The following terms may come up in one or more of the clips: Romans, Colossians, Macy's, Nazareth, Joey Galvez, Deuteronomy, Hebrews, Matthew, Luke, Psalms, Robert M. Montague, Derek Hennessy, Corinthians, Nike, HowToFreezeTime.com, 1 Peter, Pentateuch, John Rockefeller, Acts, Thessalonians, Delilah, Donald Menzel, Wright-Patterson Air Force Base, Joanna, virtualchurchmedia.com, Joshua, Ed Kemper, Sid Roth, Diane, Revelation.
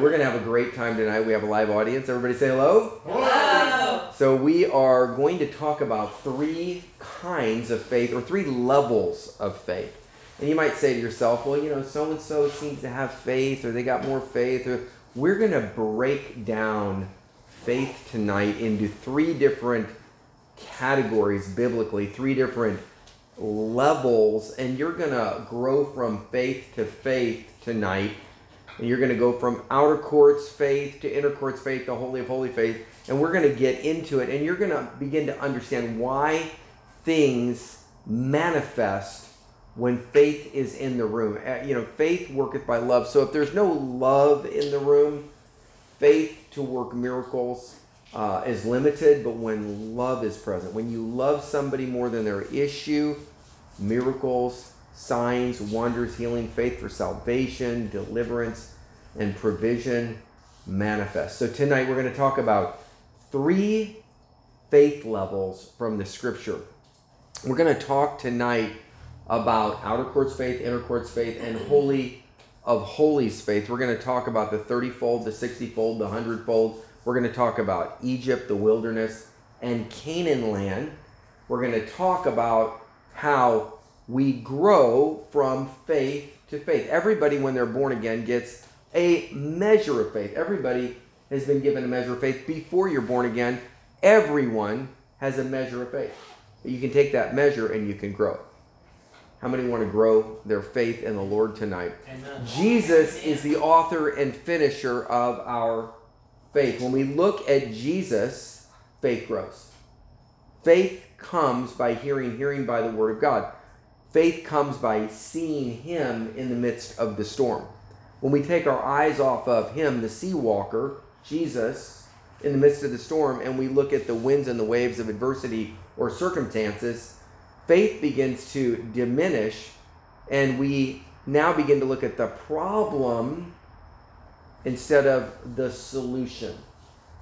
We're going to have a great time tonight. We have a live audience. Everybody say hello. Hello. So we are going to talk about three kinds of faith or three levels of faith. And you might say to yourself, well, you know, so-and-so seems to have faith or they got more faith. Or we're going to break down faith tonight into three different categories biblically, three different levels. And you're going to grow from faith to faith tonight. And you're going to go from outer courts faith to inner courts faith to holy of holy faith. And we're going to get into it. And you're going to begin to understand why things manifest when faith is in the room. You know, faith worketh by love. So if there's no love in the room, faith to work miracles is limited. But when love is present, when you love somebody more than their issue, miracles, signs, wonders, healing, faith for salvation, deliverance, and provision manifest. So tonight we're going to talk about three faith levels from the Scripture. We're going to talk tonight about outer courts faith, inner courts faith, and holy of holies faith. We're going to talk about the 30-fold, the 60-fold, the 100-fold. We're going to talk about Egypt, the wilderness, and Canaan land. We're going to talk about how we grow from faith to faith. Everybody, when they're born again, gets a measure of faith. Everybody has been given a measure of faith. Before you're born again, everyone has a measure of faith. You can take that measure and you can grow. How many want to grow their faith in the Lord tonight? Amen. Jesus is the author and finisher of our faith. When we look at Jesus, faith grows. Faith comes by hearing, hearing by the Word of God. Faith comes by seeing Him in the midst of the storm. When we take our eyes off of Him, the sea walker, Jesus, in the midst of the storm, and we look at the winds and the waves of adversity or circumstances, faith begins to diminish, and we now begin to look at the problem instead of the solution.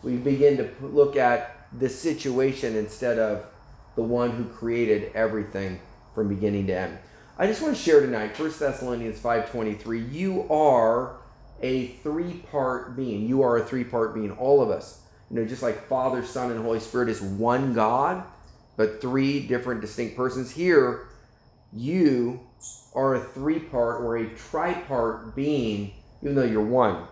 We begin to look at the situation instead of the one who created everything from beginning to end. I just want to share tonight, 1 Thessalonians 5:23, you are a three-part being. You are a three-part being, all of us. You know, just like Father, Son, and Holy Spirit is one God, but three different distinct persons. Here, you are a three-part or a tripart being, even though you're one.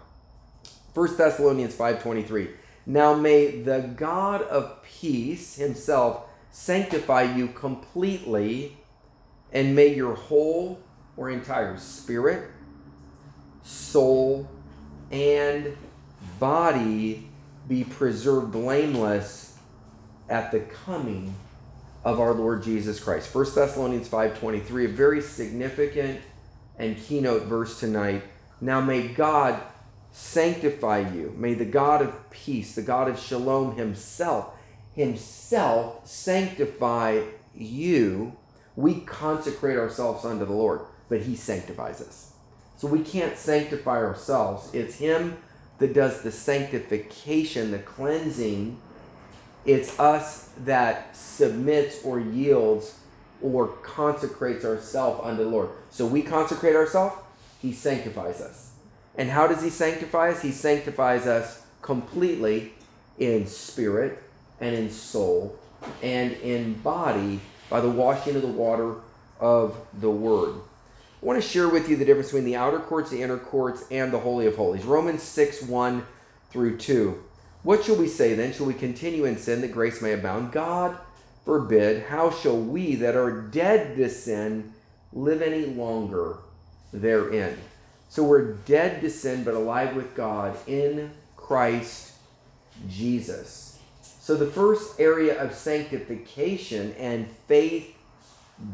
1 Thessalonians 5:23, now may the God of peace Himself sanctify you completely, and may your whole or entire spirit, soul, and body be preserved blameless at the coming of our Lord Jesus Christ. 1 Thessalonians 5:23, a very significant and keynote verse tonight. Now may God sanctify you. May the God of peace, the God of shalom Himself sanctify you. We consecrate ourselves unto the Lord, but He sanctifies us. So we can't sanctify ourselves. It's Him that does the sanctification, the cleansing. It's us that submits or yields or consecrates ourselves unto the Lord. So we consecrate ourselves, He sanctifies us. And how does He sanctify us? He sanctifies us completely in spirit and in soul and in body, by the washing of the water of the Word. I want to share with you the difference between the outer courts, the inner courts, and the Holy of Holies. Romans 6:1-2. What shall we say then? Shall we continue in sin that grace may abound? God forbid. How shall we that are dead to sin live any longer therein? So we're dead to sin, but alive with God in Christ Jesus. So the first area of sanctification and faith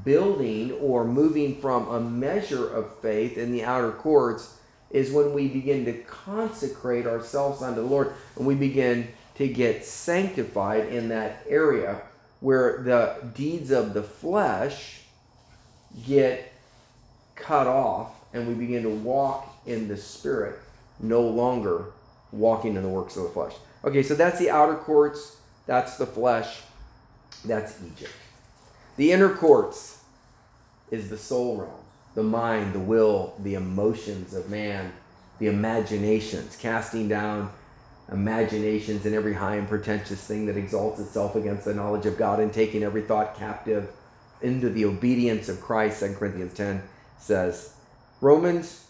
building or moving from a measure of faith in the outer courts is when we begin to consecrate ourselves unto the Lord and we begin to get sanctified in that area where the deeds of the flesh get cut off and we begin to walk in the Spirit, no longer walking in the works of the flesh. Okay, so that's the outer courts. That's the flesh. That's Egypt. The inner courts is the soul realm, the mind, the will, the emotions of man, the imaginations, casting down imaginations and every high and pretentious thing that exalts itself against the knowledge of God, and taking every thought captive into the obedience of Christ, 2 Corinthians 10 says. Romans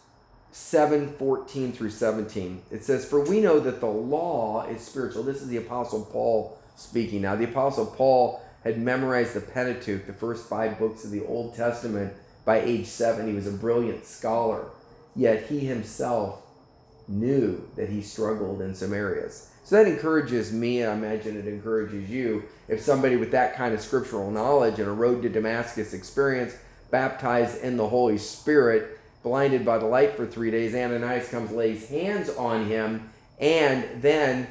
7:14 through 17, it says, for we know that the law is spiritual. This is the Apostle Paul speaking now. The Apostle Paul had memorized the Pentateuch, the first 5 books of the Old Testament, by age 7. He was a brilliant scholar, yet he himself knew that he struggled in some areas. So that encourages me, and I imagine it encourages you, if somebody with that kind of scriptural knowledge and a road to Damascus experience, baptized in the Holy Spirit, blinded by the light for 3 days, Ananias comes, lays hands on him, and then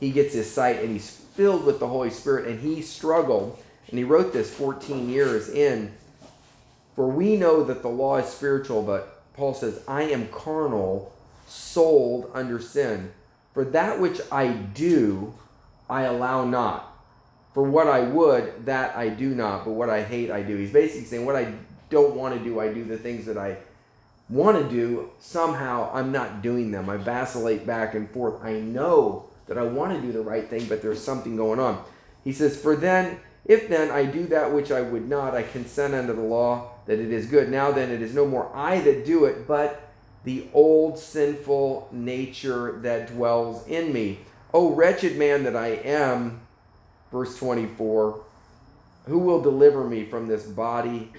he gets his sight and he's filled with the Holy Spirit, and he struggled. And he wrote this 14 years in. For we know that the law is spiritual, but Paul says, I am carnal, sold under sin. For that which I do, I allow not. For what I would, that I do not, but what I hate, I do. He's basically saying, what I don't want to do, I do. The things that I want to do, somehow I'm not doing them. I vacillate back and forth. I know that I want to do the right thing, but there's something going on. He says, for then, if then I do that which I would not, I consent unto the law that it is good. Now then, it is no more I that do it, but the old sinful nature that dwells in me. O wretched man that I am, verse 24, who will deliver me from this body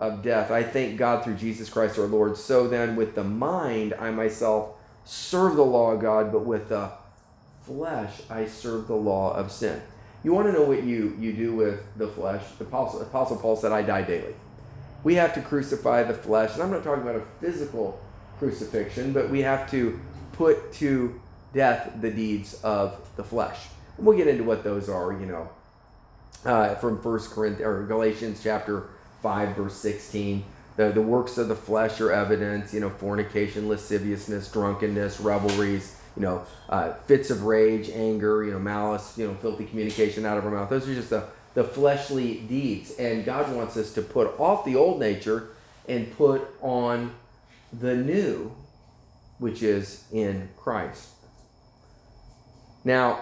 of death? I thank God through Jesus Christ our Lord. So then with the mind I myself serve the law of God, but with the flesh I serve the law of sin. You want to know what you do with the flesh? The Apostle Paul said, I die daily. We have to crucify the flesh. And I'm not talking about a physical crucifixion, but we have to put to death the deeds of the flesh. And we'll get into what those are, from 1 Corinthians or Galatians chapter 5 verse 16. The works of the flesh are evidence, fornication, lasciviousness, drunkenness, revelries, fits of rage, anger, malice, filthy communication out of our mouth. Those are just the fleshly deeds. And God wants us to put off the old nature and put on the new, which is in Christ. Now,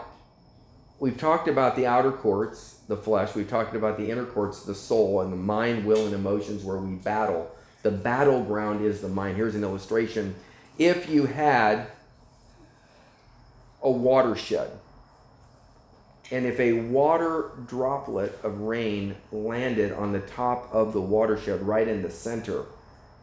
we've talked about the outer courts, the flesh. We've talked about the inner courts, the soul, and the mind, will, and emotions where we battle. The battleground is the mind. Here's an illustration. If you had a watershed, and if a water droplet of rain landed on the top of the watershed right in the center,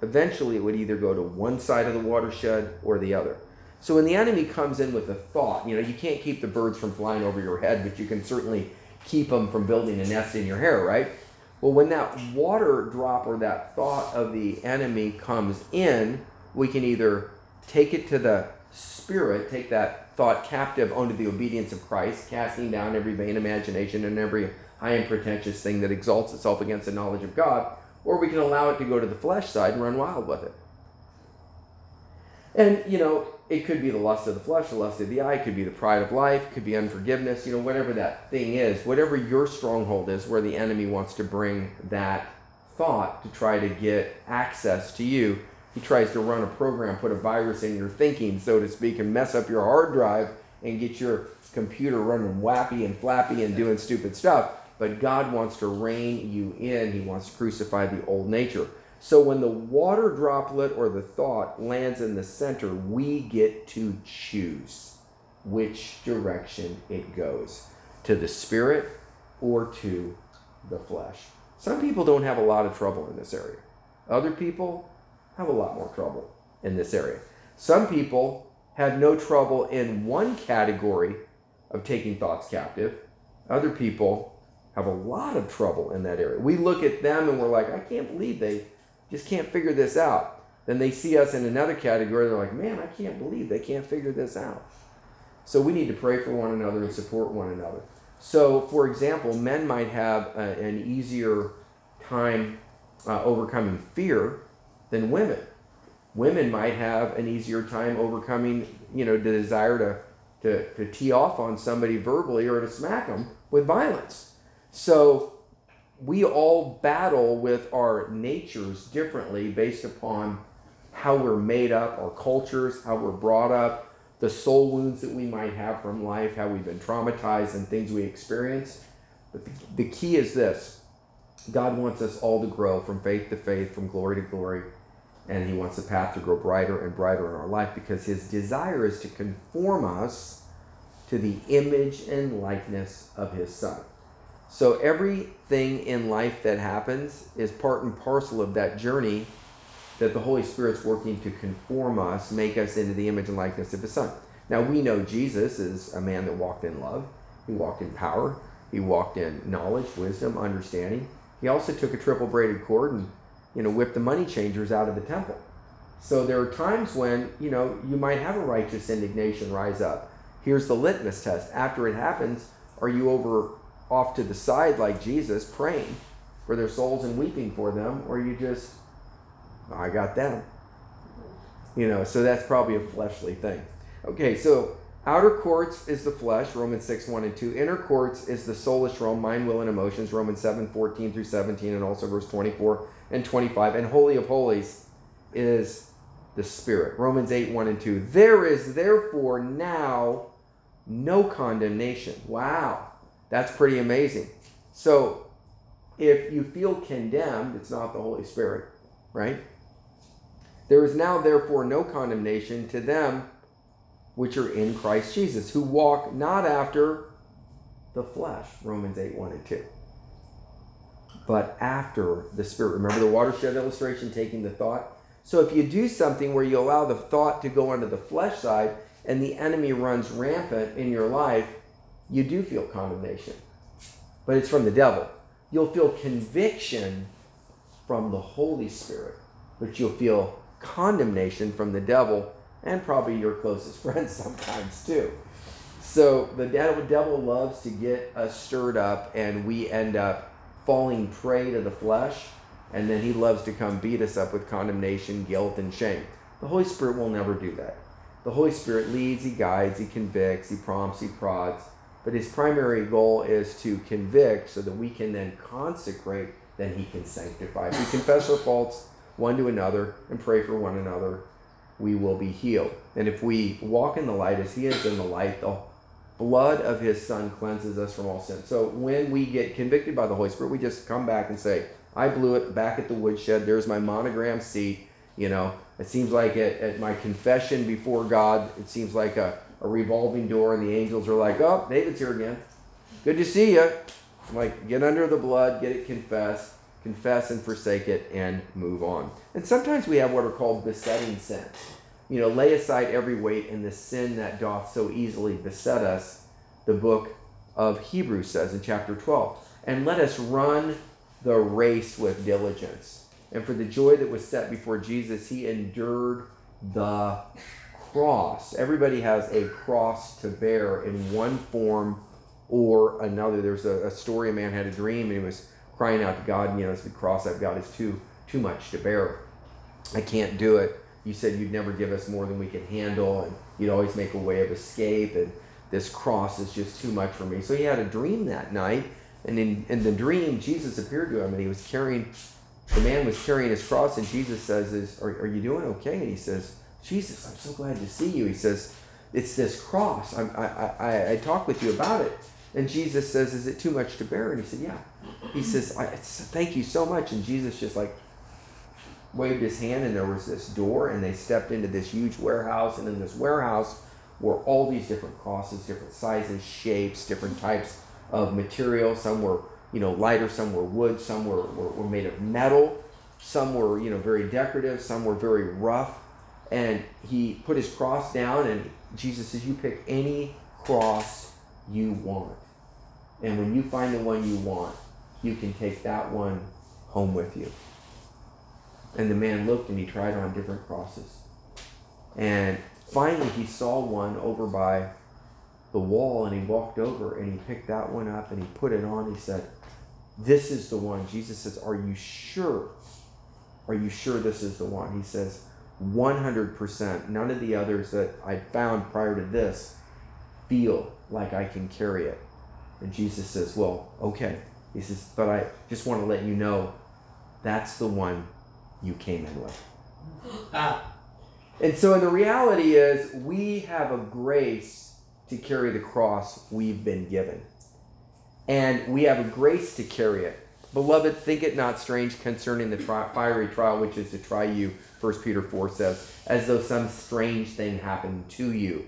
eventually it would either go to one side of the watershed or the other. So when the enemy comes in with a thought, you can't keep the birds from flying over your head, but you can certainly keep them from building a nest in your hair, right? Well, when that water drop or that thought of the enemy comes in, we can either take it to the spirit, take that thought captive unto the obedience of Christ, casting down every vain imagination and every high and pretentious thing that exalts itself against the knowledge of God, or we can allow it to go to the flesh side and run wild with it. And, it could be the lust of the flesh, the lust of the eye, it could be the pride of life, it could be unforgiveness, whatever that thing is, whatever your stronghold is where the enemy wants to bring that thought to try to get access to you. He tries to run a program, put a virus in your thinking, so to speak, and mess up your hard drive and get your computer running wappy and flappy and doing stupid stuff. But God wants to rein you in. He wants to crucify the old nature. So when the water droplet or the thought lands in the center, we get to choose which direction it goes, to the spirit or to the flesh. Some people don't have a lot of trouble in this area. Other people have a lot more trouble in this area. Some people have no trouble in one category of taking thoughts captive. Other people have a lot of trouble in that area. We look at them and we're like, I can't believe they just can't figure this out. Then they see us in another category, they're like, man, I can't believe they can't figure this out. So we need to pray for one another and support one another. So, for example, men might have an easier time overcoming fear than women. Women might have an easier time overcoming, the desire to tee off on somebody verbally or to smack them with violence. So we all battle with our natures differently based upon how we're made up, our cultures, how we're brought up, the soul wounds that we might have from life, how we've been traumatized and things we experience. But the key is this. God wants us all to grow from faith to faith, from glory to glory. And he wants the path to grow brighter and brighter in our life because his desire is to conform us to the image and likeness of his son. So everything in life that happens is part and parcel of that journey that the Holy Spirit's working to conform us, make us into the image and likeness of his son. Now we know Jesus is a man that walked in love. He walked in power. He walked in knowledge, wisdom, understanding. He also took a triple braided cord and whip the money changers out of the temple. So there are times when, you might have a righteous indignation rise up. Here's the litmus test. After it happens, are you off to the side like Jesus, praying for their souls and weeping for them, or you just, I got them? So that's probably a fleshly thing. Okay, so outer courts is the flesh, Romans 6, 1 and 2. Inner courts is the soulish realm, mind, will, and emotions, Romans 7, 14 through 17, and also verse 24 and 25. And Holy of Holies is the Spirit, Romans 8, 1 and 2. There is therefore now no condemnation. Wow, that's pretty amazing. So if you feel condemned, it's not the Holy Spirit, right? There is now therefore no condemnation to them which are in Christ Jesus, who walk not after the flesh, Romans 8, 1 and 2, but after the Spirit. Remember the watershed illustration, taking the thought? So if you do something where you allow the thought to go onto the flesh side and the enemy runs rampant in your life, you do feel condemnation, but it's from the devil. You'll feel conviction from the Holy Spirit, but you'll feel condemnation from the devil and probably your closest friends sometimes too. So the devil loves to get us stirred up, and we end up falling prey to the flesh. And then he loves to come beat us up with condemnation, guilt, and shame. The Holy Spirit will never do that. The Holy Spirit leads, he guides, he convicts, he prompts, he prods. But his primary goal is to convict so that we can then consecrate, then he can sanctify. If we confess our faults one to another and pray for one another, we will be healed. And if we walk in the light as he is in the light, the blood of his son cleanses us from all sin. So when we get convicted by the Holy Spirit, we just come back and say, I blew it back at the woodshed. There's my monogram seat. It seems like at my confession before God, it seems like a revolving door, and the angels are like, oh, David's here again. Good to see you. I'm like, get under the blood, get it confessed, confess and forsake it, and move on. And sometimes we have what are called besetting sins. Lay aside every weight and the sin that doth so easily beset us, the book of Hebrews says in chapter 12. And let us run the race with diligence. And for the joy that was set before Jesus, he endured the cross. Everybody has a cross to bear in one form or another. There's a story, a man had a dream, and he was crying out to God, it's the cross I've got is too much to bear. I can't do it. You said you'd never give us more than we can handle, and you'd always make a way of escape, and this cross is just too much for me. So he had a dream that night. And in the dream, Jesus appeared to him, and the man was carrying his cross, and Jesus says, are you doing okay? And he says, Jesus, I'm so glad to see you. He says, it's this cross. I talked with you about it. And Jesus says, is it too much to bear? And he said, yeah. He says, thank you so much. And Jesus just waved his hand, and there was this door, and they stepped into this huge warehouse, and in this warehouse were all these different crosses, different sizes, shapes, different types of material. Some were lighter, some were wood, some were made of metal, some were very decorative, some were very rough. And he put his cross down, and Jesus says, you pick any cross you want, and when you find the one you want, you can take that one home with you. And the man looked, and he tried on different crosses, and finally he saw one over by the wall, and he walked over and he picked that one up and he put it on. He said, this is the one. Jesus says, are you sure this is the one? He says, 100%. None of the others that I found prior to this feel like I can carry it. And Jesus says, well, okay. He says, but I just want to let you know that's the one you came in with. And so, and the reality is, we have a grace to carry the cross we've been given. And we have a grace to carry it. Beloved, think it not strange concerning the fiery trial, which is to try you, 1 Peter 4 says, as though some strange thing happened to you.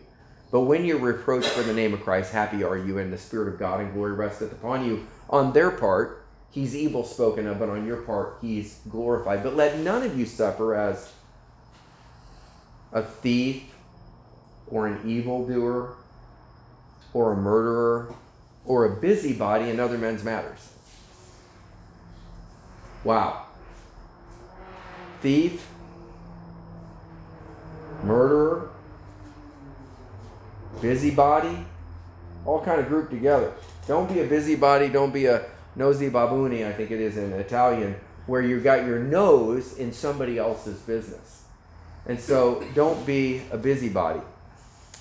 But when you're reproached for the name of Christ, happy are you, and the Spirit of God and glory resteth upon you. On their part, he's evil spoken of, but on your part, he's glorified. But let none of you suffer as a thief or an evildoer or a murderer or a busybody in other men's matters. Wow. Thief, murderer, busybody, all kind of grouped together. Don't be a busybody, don't be a nosy babuni, I think it is in Italian, where you got your nose in somebody else's business. And so don't be a busybody.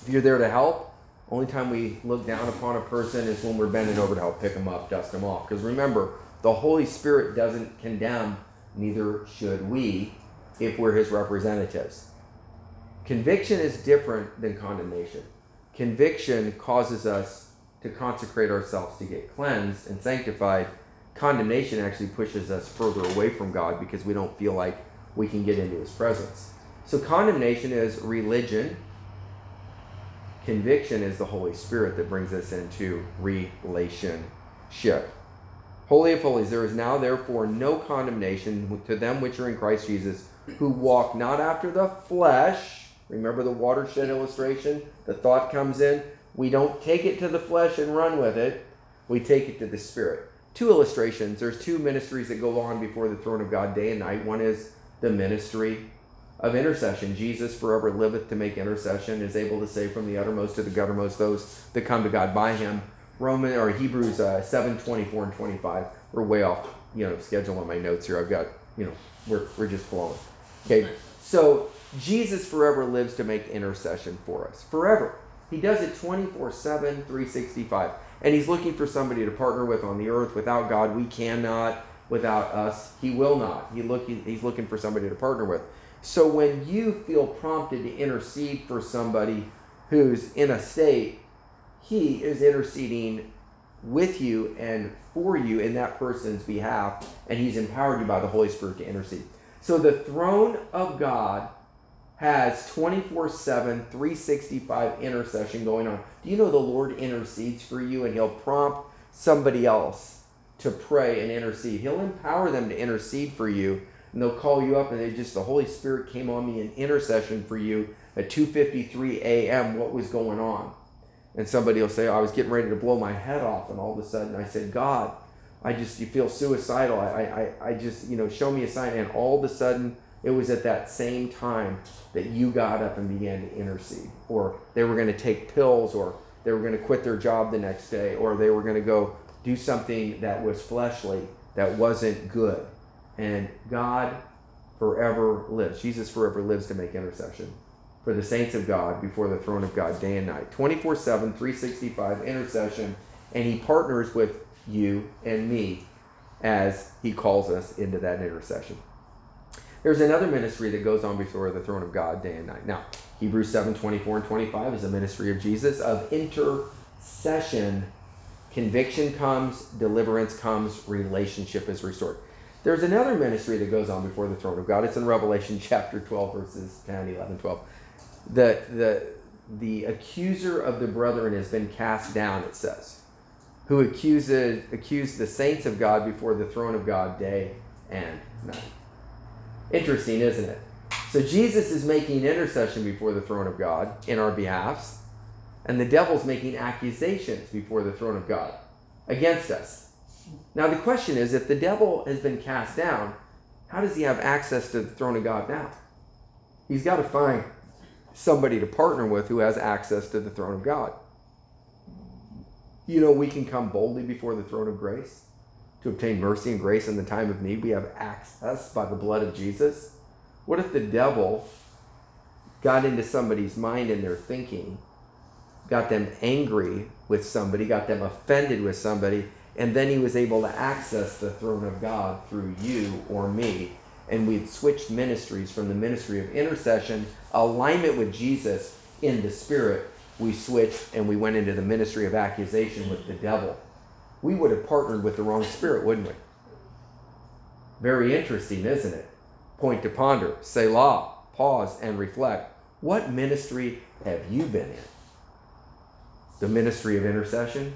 If you're there to help, only time we look down upon a person is when we're bending over to help pick them up, dust them off. Because remember, the Holy Spirit doesn't condemn, neither should we, if we're his representatives. Conviction is different than condemnation. Conviction causes us to consecrate ourselves to get cleansed and sanctified. Condemnation actually pushes us further away from God because we don't feel like we can get into his presence. So condemnation is religion. Conviction is the Holy Spirit that brings us into relationship. Holy of Holies, there is now therefore no condemnation to them which are in Christ Jesus, who walk not after the flesh. Remember the watershed illustration? The thought comes in. We don't take it to the flesh and run with it. We take it to the Spirit. Two illustrations. There's two ministries that go on before the throne of God day and night. One is the ministry of intercession. Jesus forever liveth to make intercession, is able to save from the uttermost to the guttermost those that come to God by him. Hebrews 7:24 and 25. We're way off, schedule on my notes here. I've got, we're just flowing. Okay, so Jesus forever lives to make intercession for us. Forever. He does it 24/7, 365. And he's looking for somebody to partner with on the earth. Without God, we cannot. Without us, he will not. He's looking for somebody to partner with. So when you feel prompted to intercede for somebody who's in a state, he is interceding with you and for you in that person's behalf, and he's empowered you by the Holy Spirit to intercede. So the throne of God has 24/7, 365 intercession going on. Do you know the Lord intercedes for you, and he'll prompt somebody else to pray and intercede? He'll empower them to intercede for you, and they'll call you up, and the Holy Spirit came on me in intercession for you at 2:53 a.m. What was going on? And somebody will say, I was getting ready to blow my head off, and all of a sudden I said, God, you feel suicidal. I just show me a sign. And all of a sudden, it was at that same time that you got up and began to intercede. Or they were going to take pills, or they were going to quit their job the next day, or they were going to go do something that was fleshly, that wasn't good. And God forever lives. Jesus forever lives to make intercession for the saints of God before the throne of God day and night. 24/7, 365 intercession, and he partners with you and me as he calls us into that intercession. There's another ministry that goes on before the throne of God day and night. Now, Hebrews 7:24 and 25 is the ministry of Jesus, of intercession. Conviction comes, deliverance comes, relationship is restored. There's another ministry that goes on before the throne of God. It's in Revelation chapter 12, verses 10, 11, 12. The accuser of the brethren has been cast down, it says, who accused the saints of God before the throne of God day and night. Interesting, isn't it? So Jesus is making intercession before the throne of God in our behalfs, and the devil's making accusations before the throne of God against us. Now the question is, if the devil has been cast down, how does he have access to the throne of God now? He's got to find somebody to partner with who has access to the throne of God. We can come boldly before the throne of grace to obtain mercy and grace in the time of need. We have access by the blood of Jesus. What if the devil got into somebody's mind and their thinking, got them angry with somebody, got them offended with somebody, and then he was able to access the throne of God through you or me and we had switched ministries from the ministry of intercession, alignment with Jesus in the Spirit. We switched and we went into the ministry of accusation with the devil. We would have partnered with the wrong spirit, wouldn't we? Very interesting, isn't it? Point to ponder. Selah. Pause and reflect. What ministry have you been in? The ministry of intercession?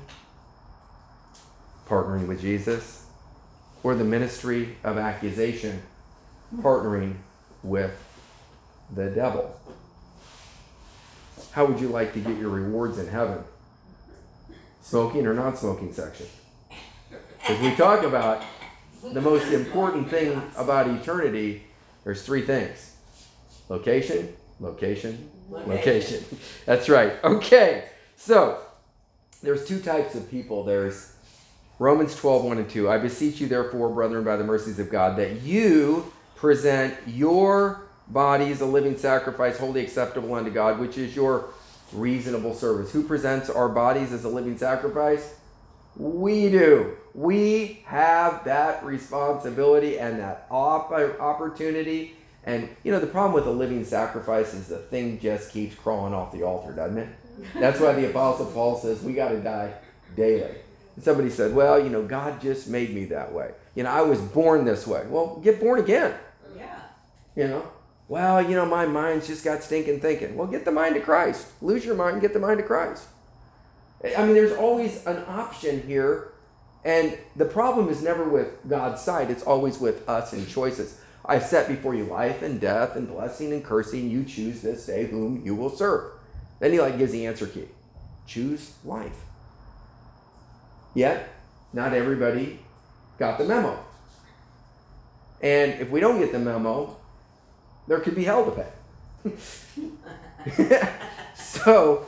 Partnering with Jesus? Or the ministry of accusation? Partnering with the devil? How would you like to get your rewards in heaven? Smoking or non-smoking section? Because we talk about the most important thing about eternity, there's three things. Location, location, location. That's right. Okay. So, there's two types of people. There's Romans 12:1-2. I beseech you, therefore, brethren, by the mercies of God, that you present your bodies a living sacrifice, wholly acceptable unto God, which is your reasonable service. Who presents our bodies as a living sacrifice? We do. We have that responsibility and that opportunity. And, you know, the problem with a living sacrifice is the thing just keeps crawling off the altar, doesn't it? That's why the Apostle Paul says we got to die daily. And somebody said, well, you know, God just made me that way. You know, I was born this way. Well, get born again. Yeah. You know, well, you know, my mind's just got stinking thinking. Well, get the mind of Christ. Lose your mind and get the mind of Christ. I mean, there's always an option here. And the problem is never with God's side. It's always with us and choices. I set before you life and death and blessing and cursing. You choose this day whom you will serve. Then he gives the answer key. Choose life. Yet, not everybody got the memo. And if we don't get the memo, there could be hell to pay. So,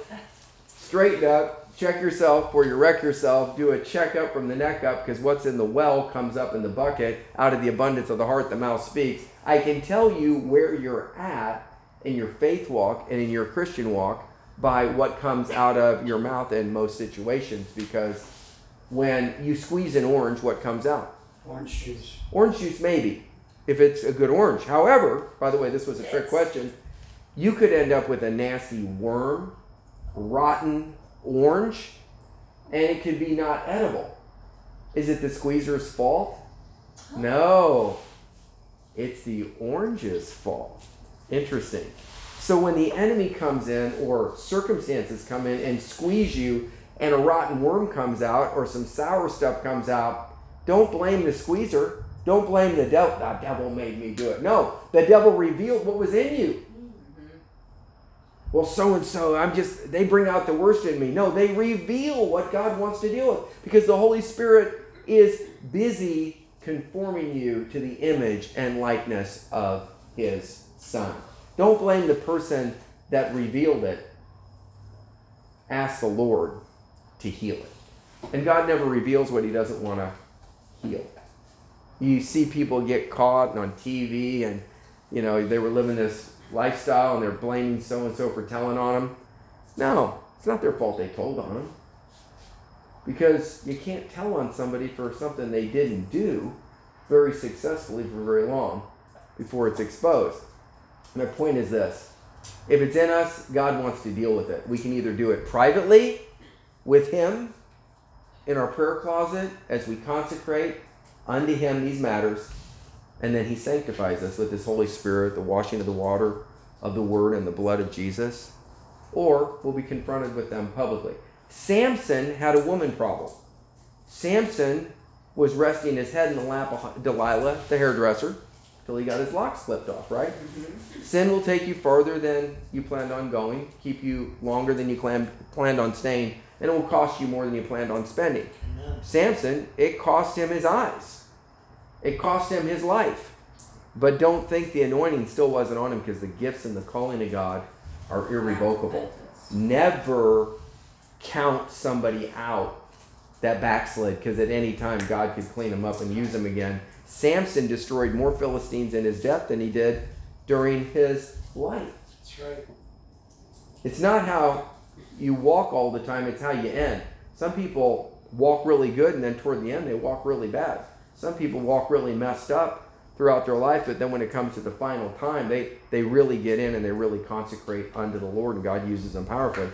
straighten up, check yourself or you wreck yourself, do a checkup from the neck up, because what's in the well comes up in the bucket. Out of the abundance of the heart, the mouth speaks. I can tell you where you're at in your faith walk and in your Christian walk by what comes out of your mouth in most situations, because when you squeeze an orange, what comes out? Orange juice. Orange juice, maybe, if it's a good orange. However, by the way, this was a trick question. You could end up with a nasty worm, rotten orange, and it could be not edible. Is it the squeezer's fault? No. It's the orange's fault. Interesting. So when the enemy comes in or circumstances come in and squeeze you and a rotten worm comes out or some sour stuff comes out, don't blame the squeezer. Don't blame the devil. The devil made me do it. No, the devil revealed what was in you. Mm-hmm. Well, so-and-so, they bring out the worst in me. No, they reveal what God wants to deal with, because the Holy Spirit is busy conforming you to the image and likeness of his Son. Don't blame the person that revealed it. Ask the Lord to heal it. And God never reveals what he doesn't want to heal. You see people get caught on TV and, you know, they were living this lifestyle and they're blaming so-and-so for telling on them. No, it's not their fault they told on them. Because you can't tell on somebody for something they didn't do very successfully for very long before it's exposed. My point is this. If it's in us, God wants to deal with it. We can either do it privately with him in our prayer closet as we consecrate unto him these matters, and then he sanctifies us with his Holy Spirit, the washing of the water of the word and the blood of Jesus, or we'll be confronted with them publicly. Samson had a woman problem. Samson was resting his head in the lap of Delilah, the hairdresser, till he got his locks clipped off, right? Mm-hmm. Sin will take you farther than you planned on going, keep you longer than you planned on staying, and it will cost you more than you planned on spending. Amen. Samson, it cost him his eyes. It cost him his life. But don't think the anointing still wasn't on him, because the gifts and the calling of God are irrevocable. Never count somebody out that backslid, because at any time God could clean them up and use them again. Samson destroyed more Philistines in his death than he did during his life. That's right. It's not how you walk all the time, it's how you end. Some people walk really good, and then toward the end, they walk really bad. Some people walk really messed up, throughout their life, but then when it comes to the final time, they really get in and they really consecrate unto the Lord, and God uses them powerfully.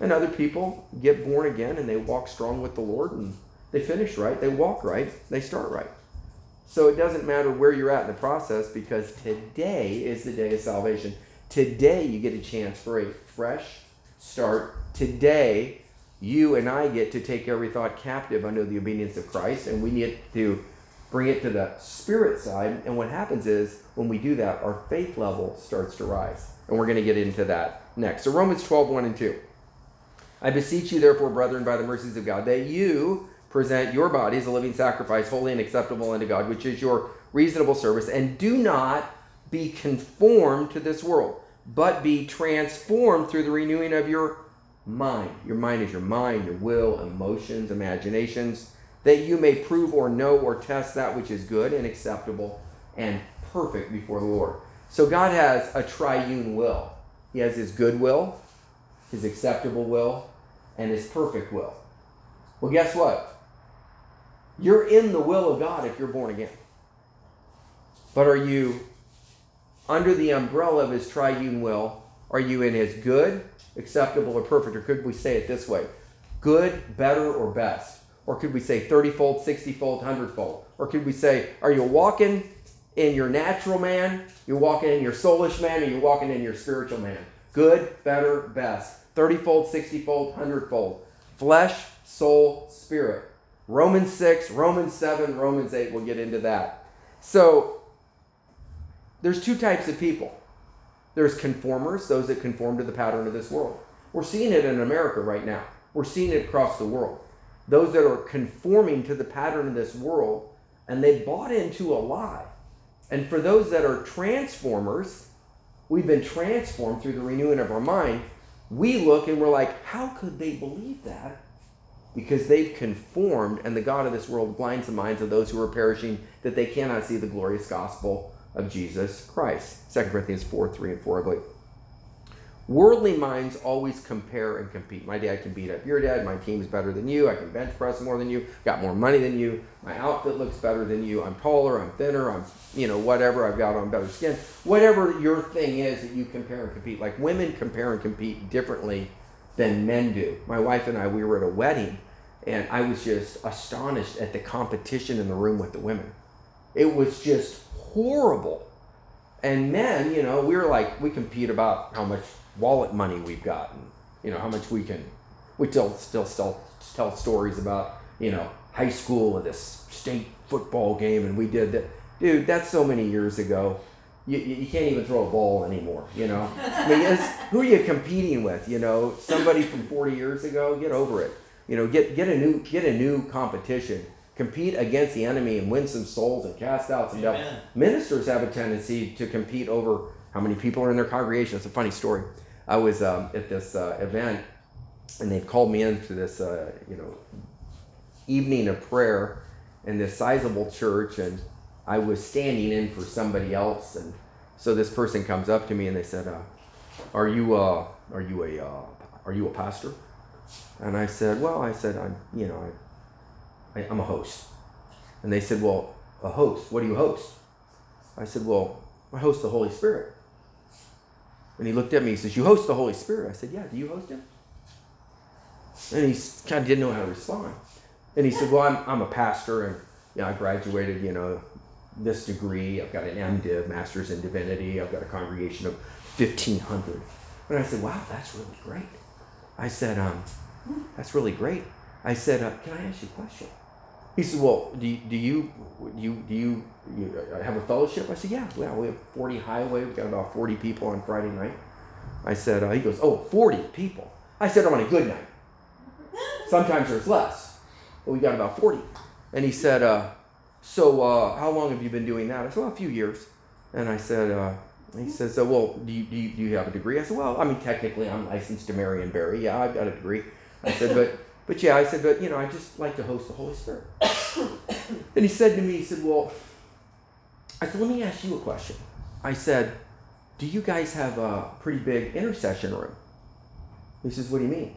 And other people get born again and they walk strong with the Lord, and they finish right, they walk right, they start right. So it doesn't matter where you're at in the process, because today is the day of salvation. Today you get a chance for a fresh start. Today you and I get to take every thought captive under the obedience of Christ, and we need to bring it to the spirit side. And what happens is when we do that, our faith level starts to rise. And we're going to get into that next. So Romans 12:1-2. I beseech you, therefore, brethren, by the mercies of God, that you present your bodies a living sacrifice, holy and acceptable unto God, which is your reasonable service. And do not be conformed to this world, but be transformed through the renewing of your mind. Your mind is your mind, your will, emotions, imaginations, that you may prove or know or test that which is good and acceptable and perfect before the Lord. So God has a triune will. He has his good will, his acceptable will, and his perfect will. Well, guess what? You're in the will of God if you're born again. But are you under the umbrella of his triune will? Are you in his good, acceptable, or perfect? Or could we say it this way? Good, better, or best? Or could we say 30-fold, 60-fold, 100-fold? Or could we say, are you walking in your natural man? You're walking in your soulish man? Or you're walking in your spiritual man? Good, better, best. 30-fold, 60-fold, 100-fold. Flesh, soul, spirit. Romans 6, Romans 7, Romans 8. We'll get into that. So there's two types of people. There's conformers, those that conform to the pattern of this world. We're seeing it in America right now. We're seeing it across the world. Those that are conforming to the pattern of this world, and they bought into a lie. And for those that are transformers, we've been transformed through the renewing of our mind. We look and we're like, how could they believe that? Because they've conformed, and the God of this world blinds the minds of those who are perishing, that they cannot see the glorious gospel of Jesus Christ. 2 Corinthians 4:3-4, I believe. Worldly minds always compare and compete. My dad can beat up your dad. My team's better than you. I can bench press more than you. Got more money than you. My outfit looks better than you. I'm taller. I'm thinner. I'm, whatever. I've got on better skin. Whatever your thing is that you compare and compete. Like women compare and compete differently than men do. My wife and I, we were at a wedding, and I was just astonished at the competition in the room with the women. It was just horrible. And men, we were like, we compete about how much wallet money we've gotten, how much we can. We still tell stories about, high school and this state football game, and we did that. Dude, that's so many years ago. You can't even throw a ball anymore, who are you competing with? Somebody from 40 years ago? Get over it. Get a new competition. Compete against the enemy and win some souls and cast out some devils. Ministers have a tendency to compete over how many people are in their congregation. It's a funny story. I was at this event, and they called me in to this, evening of prayer in this sizable church, and I was standing in for somebody else. And so this person comes up to me, and they said, "Are you a pastor?" And I said, "I'm a host." And they said, "Well, a host? What do you host?" I said, "Well, I host the Holy Spirit." And he looked at me, he says, "You host the Holy Spirit?" I said, "Yeah, do you host him?" And he kind of didn't know how to respond. And he said, "Well, I'm a pastor, and I graduated, this degree. I've got an MDiv, Master's in Divinity. I've got a congregation of 1,500. And I said, "Wow, that's really great." I said, "That's really great." I said, "Can I ask you a question?" He said, "Well, do you have a fellowship?" I said, "Yeah, we have 40 Highway. We've got about 40 people on Friday night." I said, he goes, "Oh, 40 people." I said, "On a good night. Sometimes there's less, but we got about 40. And he said, so how long have you been doing that? I said, "Well, a few years." And I said, he says, "So, well, do you have a degree?" I said, "Well, technically I'm licensed to marry and bury. Yeah, I've got a degree." I said, but I just like to host the Holy Spirit. And he said to me, "Let me ask you a question." I said, "Do you guys have a pretty big intercession room?" He says, "What do you mean?"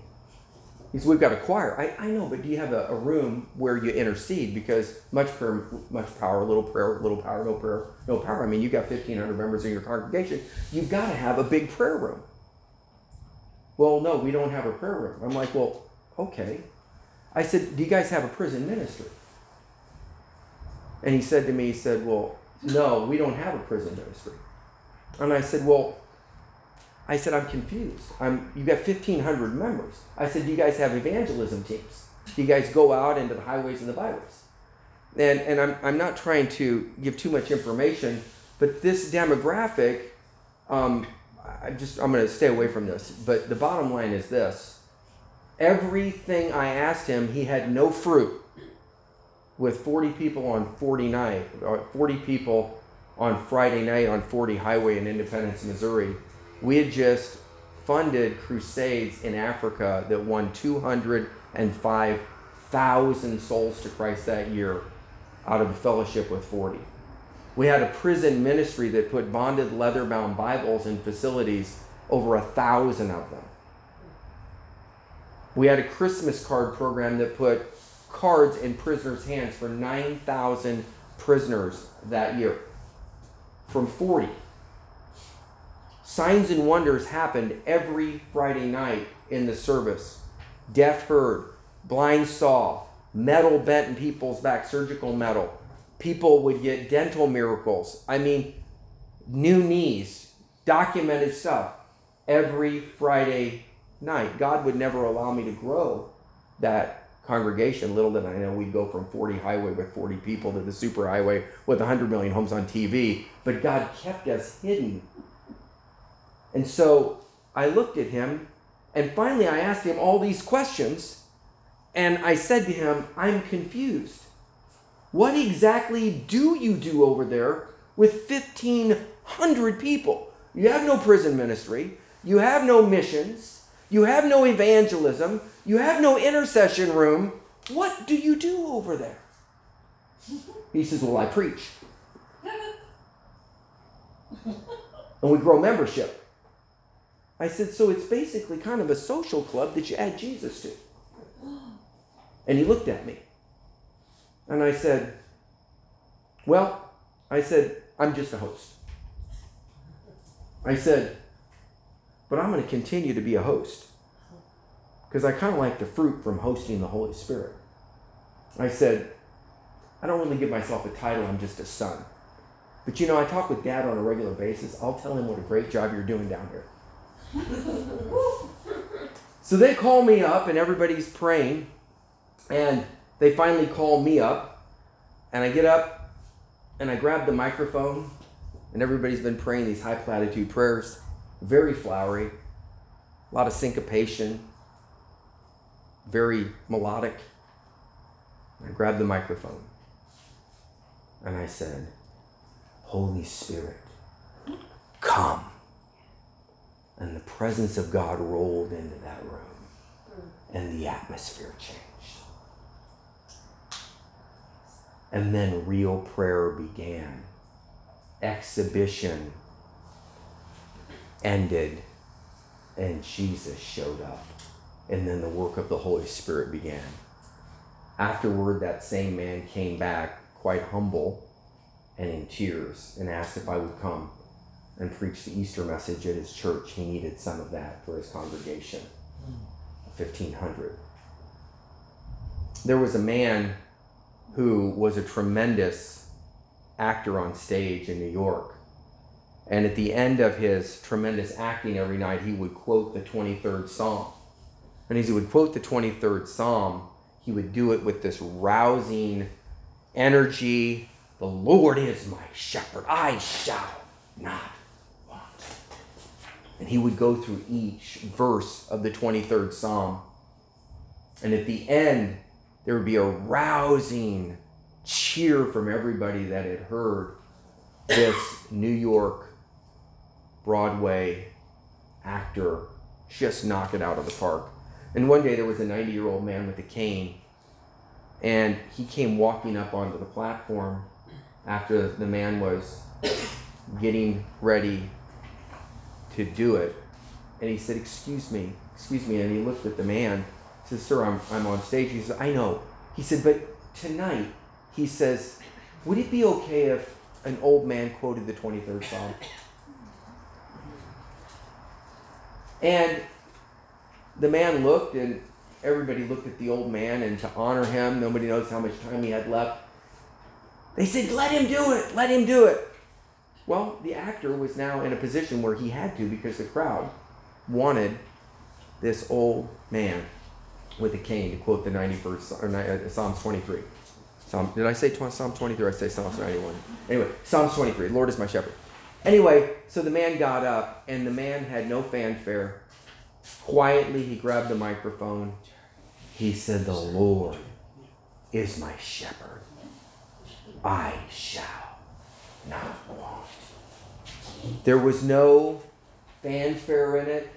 He said, we've got a choir. I know, but do you have a room where you intercede? Because much prayer, much power, little prayer, little power, no prayer, no power. I mean, you've got 1,500 members in your congregation. You've got to have a big prayer room. Well, no, we don't have a prayer room. I'm like, well, okay. I said, do you guys have a prison ministry? And he said to me, he said, well, no, we don't have a prison ministry. And I said, well, I said, I'm confused. You've got 1,500 members. I said, do you guys have evangelism teams? Do you guys go out into the highways and the byways? And I'm not trying to give too much information, but this demographic, I'm going to stay away from this. But the bottom line is this. Everything I asked him, he had no fruit. With 40 people on 49, 40 people on Friday night on 40 Highway in Independence, Missouri. We had just funded crusades in Africa that won 205,000 souls to Christ that year out of a fellowship with 40. We had a prison ministry that put bonded leather-bound Bibles in facilities, over 1,000 of them. We had a Christmas card program that put cards in prisoners' hands for 9,000 prisoners that year from 40. Signs and wonders happened every Friday night in the service. Deaf heard, blind saw, metal bent in people's back, surgical metal. People would get dental miracles. I mean, new knees, documented stuff every Friday night. God would never allow me to grow that congregation. Little did I know we'd go from 40 Highway with 40 people to the superhighway with 100 million homes on TV. But God kept us hidden. And so I looked at him, and finally I asked him all these questions, and I said to him, I'm confused. What exactly do you do over there with 1,500 people? You have no prison ministry. You have no missions. You have no evangelism. You have no intercession room. What do you do over there? He says, well, I preach. And we grow membership. I said, so it's basically kind of a social club that you add Jesus to. And he looked at me. And I said, well, I'm just a host. I said, but I'm going to continue to be a host. Because I kind of like the fruit from hosting the Holy Spirit. I said, I don't really give myself a title, I'm just a son. But you know, I talk with Dad on a regular basis. I'll tell him what a great job you're doing down here. So they call me up and everybody's praying, and they finally call me up, and I get up and I grab the microphone, and everybody's been praying these high platitude prayers, very flowery, a lot of syncopation, very melodic. I grabbed the microphone and I said, Holy Spirit, come. And the presence of God rolled into that room, and the atmosphere changed. And then real prayer began. Exhibition ended, and Jesus showed up. And then the work of the Holy Spirit began. Afterward, that same man came back quite humble and in tears and asked if I would come and preached the Easter message at his church. He needed some of that for his congregation, 1,500. There was a man who was a tremendous actor on stage in New York. And at the end of his tremendous acting every night, he would quote the 23rd Psalm. And as he would quote the 23rd Psalm, he would do it with this rousing energy. The Lord is my shepherd, I shall not. And he would go through each verse of the 23rd Psalm. And at the end, there would be a rousing cheer from everybody that had heard this New York Broadway actor just knock it out of the park. And one day there was a 90-year-old man with a cane, and he came walking up onto the platform after the man was getting ready to do it. And he said, excuse me. And he looked at the man says, "Sir, I'm on stage." He says, "I know." He said, "But tonight," he says, "would it be okay if an old man quoted the 23rd Psalm?" And the man looked, and everybody looked at the old man, and to honor him, nobody knows how much time he had left. They said, "Let him do it! Let him do it!" Well, the actor was now in a position where he had to, because the crowd wanted this old man with a cane to quote the 91st, or Psalms 23. Did I say Psalm 23? I say Psalms 91. Anyway, Psalms 23, "Lord is my shepherd." Anyway, so the man got up, and the man had no fanfare. Quietly, he grabbed the microphone. He said, "The Lord is my shepherd. I shall not want." There was no fanfare in it.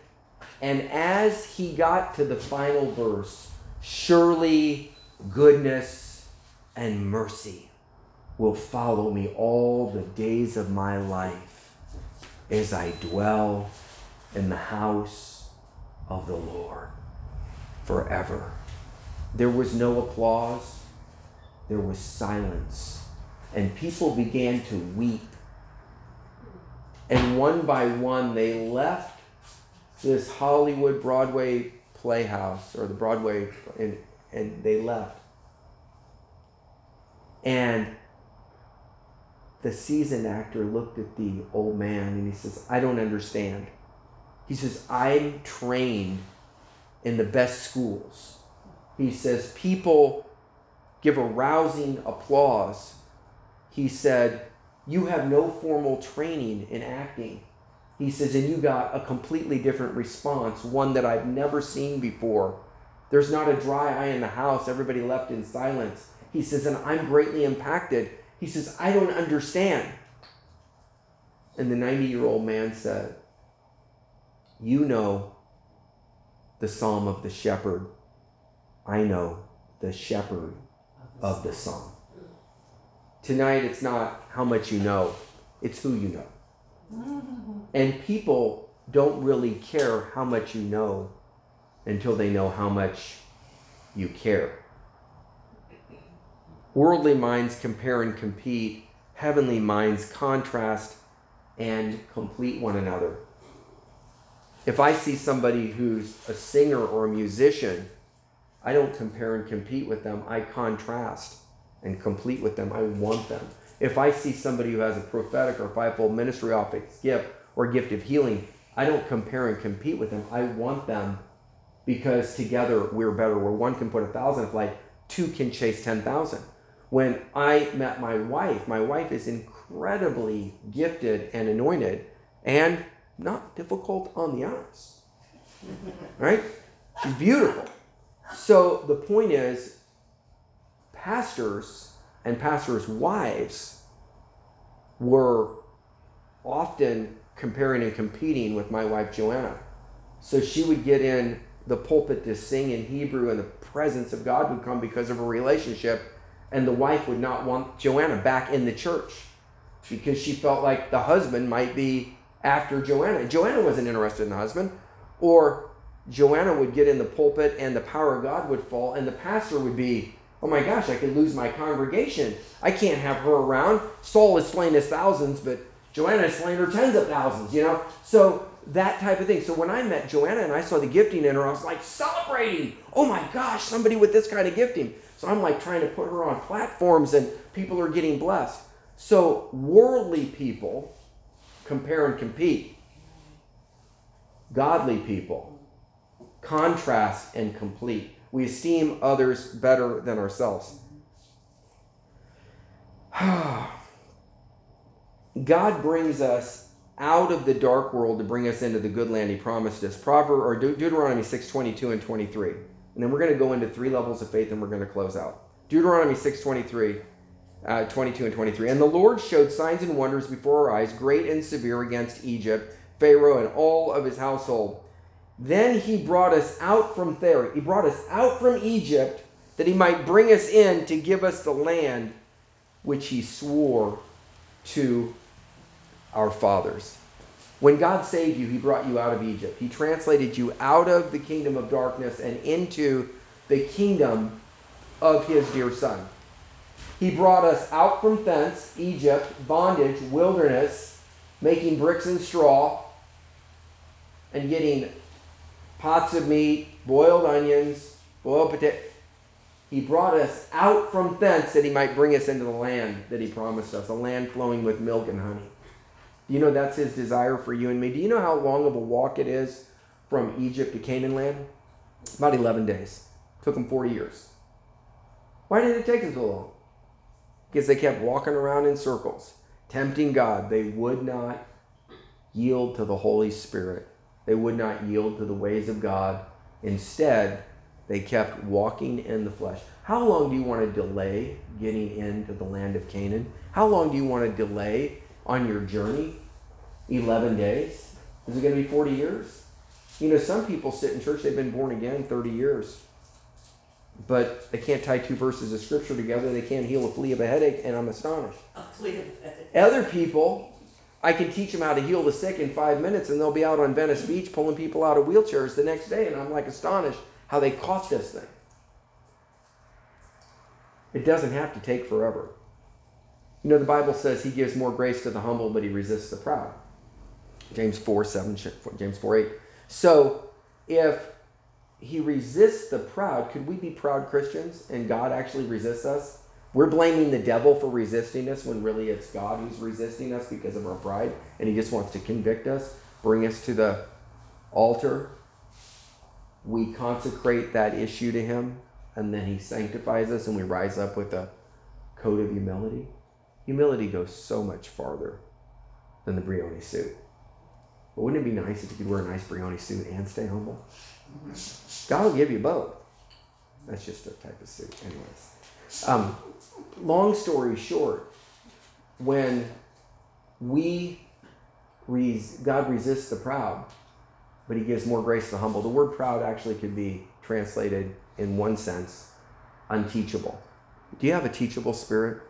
And as he got to the final verse, "Surely goodness and mercy will follow me all the days of my life as I dwell in the house of the Lord forever." There was no applause. There was silence. And people began to weep. And one by one, they left this Hollywood Broadway playhouse, or the Broadway, and they left. And the seasoned actor looked at the old man, and he says, "I don't understand." He says, "I'm trained in the best schools." He says, "People give a rousing applause." He said, "You have no formal training in acting." He says, "And you got a completely different response, one that I've never seen before. There's not a dry eye in the house. Everybody left in silence." He says, "And I'm greatly impacted." He says, "I don't understand." And the 90-year-old man said, "You know the Psalm of the Shepherd. I know the Shepherd of the Psalm." Tonight, it's not how much you know, it's who you know. And people don't really care how much you know until they know how much you care. Worldly minds compare and compete. Heavenly minds contrast and complete one another. If I see somebody who's a singer or a musician, I don't compare and compete with them. I contrast and complete with them. I want them. If I see somebody who has a prophetic or fivefold ministry office gift or gift of healing, I don't compare and compete with them. I want them, because together we're better. Where one can put 1,000 to flight, two can chase 10,000. When I met my wife is incredibly gifted and anointed and not difficult on the eyes, right? She's beautiful. So the point is, pastors and pastors' wives were often comparing and competing with my wife, Joanna. So she would get in the pulpit to sing in Hebrew, and the presence of God would come because of her relationship, and the wife would not want Joanna back in the church because she felt like the husband might be after Joanna. Joanna wasn't interested in the husband. Or Joanna would get in the pulpit and the power of God would fall, and the pastor would be, "Oh my gosh, I could lose my congregation. I can't have her around. Saul has slain his thousands, but Joanna has slain her tens of thousands," you know? So that type of thing. So when I met Joanna and I saw the gifting in her, I was like celebrating. Oh my gosh, somebody with this kind of gifting. So I'm like trying to put her on platforms, and people are getting blessed. So worldly people compare and compete. Godly people contrast and complete. We esteem others better than ourselves. God brings us out of the dark world to bring us into the good land he promised us. Deuteronomy 6:22 and 23. And then we're going to go into three levels of faith, and we're going to close out. Deuteronomy 6:23, 22 and 23. "And the Lord showed signs and wonders before our eyes, great and severe, against Egypt, Pharaoh, and all of his household. Then he brought us out from there." He brought us out from Egypt that he might bring us in to give us the land which he swore to our fathers. When God saved you, he brought you out of Egypt. He translated you out of the kingdom of darkness and into the kingdom of his dear Son. He brought us out from thence, Egypt, bondage, wilderness, making bricks and straw, and getting pots of meat, boiled onions, boiled potatoes. He brought us out from thence that he might bring us into the land that he promised us, a land flowing with milk and honey. Do you know that's his desire for you and me? Do you know how long of a walk it is from Egypt to Canaan land? About 11 days. Took them 40 years. Why did it take them so long? Because they kept walking around in circles, tempting God. They would not yield to the Holy Spirit. They would not yield to the ways of God. Instead, they kept walking in the flesh. How long do you want to delay getting into the land of Canaan? How long do you want to delay on your journey? 11 days? Is it going to be 40 years? You know, some people sit in church, they've been born again 30 years. But they can't tie two verses of scripture together. They can't heal a flea of a headache, and I'm astonished. A flea of a headache. Other people, I can teach them how to heal the sick in 5 minutes, and they'll be out on Venice Beach pulling people out of wheelchairs the next day, and I'm like astonished how they caught this thing. It doesn't have to take forever. You know, the Bible says he gives more grace to the humble, but he resists the proud. James 4:8. So if he resists the proud, could we be proud Christians and God actually resists us? We're blaming the devil for resisting us when really it's God who's resisting us because of our pride, and he just wants to convict us, bring us to the altar. We consecrate that issue to him, and then he sanctifies us, and we rise up with a coat of humility. Humility goes so much farther than the Brioni suit. But wouldn't it be nice if you could wear a nice Brioni suit and stay humble? God will give you both. That's just a type of suit. Anyways, long story short, when God resists the proud, but he gives more grace to the humble. The word proud actually could be translated in one sense, unteachable. Do you have a teachable spirit?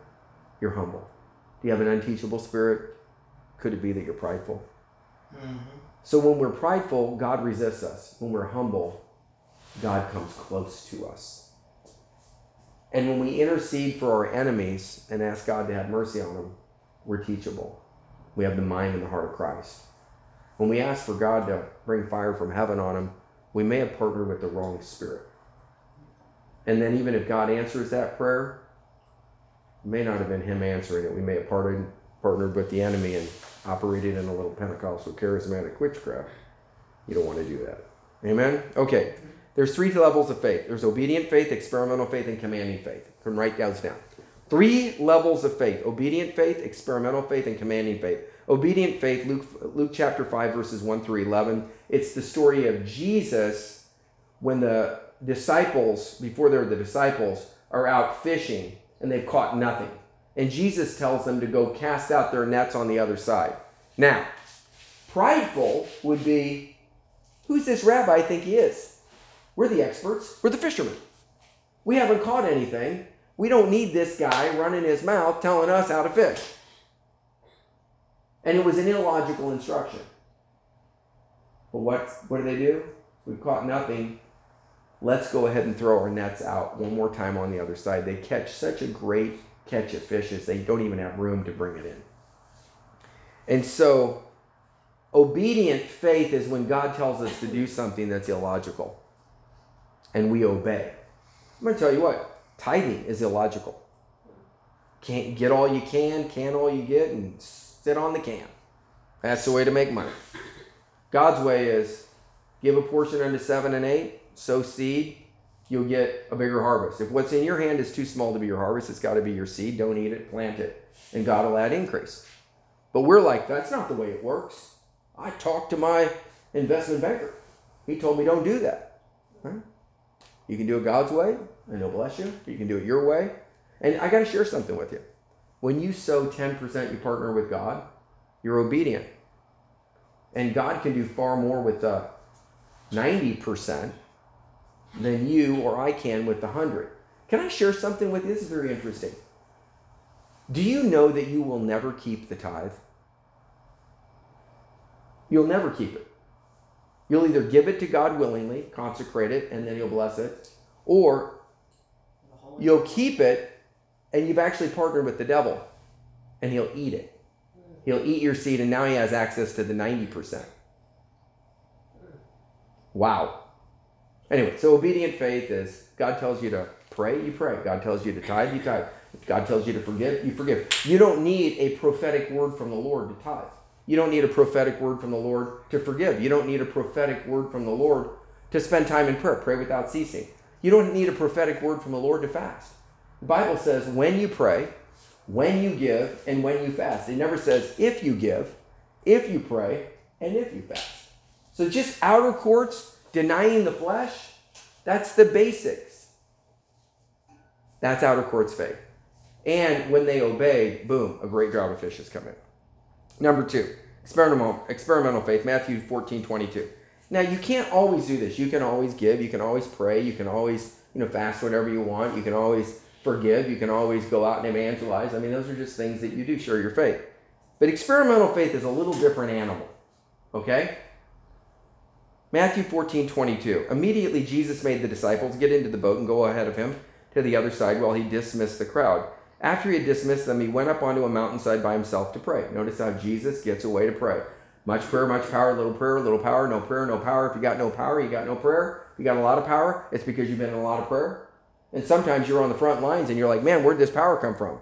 You're humble. Do you have an unteachable spirit? Could it be that you're prideful? Mm-hmm. So when we're prideful, God resists us. When we're humble, God comes close to us. And when we intercede for our enemies and ask God to have mercy on them, we're teachable. We have the mind and the heart of Christ. When we ask for God to bring fire from heaven on him, we may have partnered with the wrong spirit. And then even if God answers that prayer, it may not have been him answering it. We may have partnered with the enemy and operated in a little Pentecostal charismatic witchcraft. You don't want to do that. Amen? Okay. There's three levels of faith. There's obedient faith, experimental faith, and commanding faith. From right down down. Three levels of faith. Obedient faith, experimental faith, and commanding faith. Obedient faith, Luke chapter 5, verses 1 through 11. It's the story of Jesus when the disciples, before they were the disciples, are out fishing and they've caught nothing. And Jesus tells them to go cast out their nets on the other side. Now, prideful would be, who's this rabbi think he is? We're the experts. We're the fishermen. We haven't caught anything. We don't need this guy running his mouth telling us how to fish. And it was an illogical instruction. But what do they do? We've caught nothing. Let's go ahead and throw our nets out one more time on the other side. They catch such a great catch of fishes, they don't even have room to bring it in. And so, obedient faith is when God tells us to do something that's illogical. And we obey. I'm going to tell you what, tithing is illogical. Can't get all you can all you get, and sit on the can. That's the way to make money. God's way is, give a portion unto 7 and 8, sow seed, you'll get a bigger harvest. If what's in your hand is too small to be your harvest, it's got to be your seed. Don't eat it, plant it, and God will add increase. But we're like, that's not the way it works. I talked to my investment banker. He told me don't do that. Right? You can do it God's way, and he'll bless you. You can do it your way. And I got to share something with you. When you sow 10%, you partner with God, you're obedient. And God can do far more with the 90%. Than you or I can with the 100. Can I share something with you? This is very interesting. Do you know that you will never keep the tithe? You'll never keep it. You'll either give it to God willingly, consecrate it, and then he'll bless it, Or you'll keep it and you've actually partnered with the devil and he'll eat it. He'll eat your seed and now he has access to the 90%. Wow. Anyway, so obedient faith is God tells you to pray, you pray. God tells you to tithe, you tithe. God tells you to forgive, you forgive. You don't need a prophetic word from the Lord to tithe. You don't need a prophetic word from the Lord to forgive. You don't need a prophetic word from the Lord to spend time in prayer. Pray without ceasing. You don't need a prophetic word from the Lord to fast. The Bible says when you pray, when you give, and when you fast. It never says if you give, if you pray, and if you fast. So just outer courts, denying the flesh, that's the basics. That's outer courts faith. And when they obey, boom, a great drought of fishes come in. Number two, experimental faith, Matthew 14:22. Now, you can't always do this. You can always give. You can always pray. You can always, fast whenever you want. You can always forgive. You can always go out and evangelize. I mean, those are just things that you do, share your faith. But experimental faith is a little different animal, okay? Matthew 14:22. Immediately, Jesus made the disciples get into the boat and go ahead of him to the other side while he dismissed the crowd. After he had dismissed them, he went up onto a mountainside by himself to pray. Notice how Jesus gets away to pray. Much prayer, much power, little power, no power. If you got no power, you got no prayer. If you got a lot of power, it's because you've been in a lot of prayer. And sometimes you're on the front lines and you're like, man, where'd this power come from?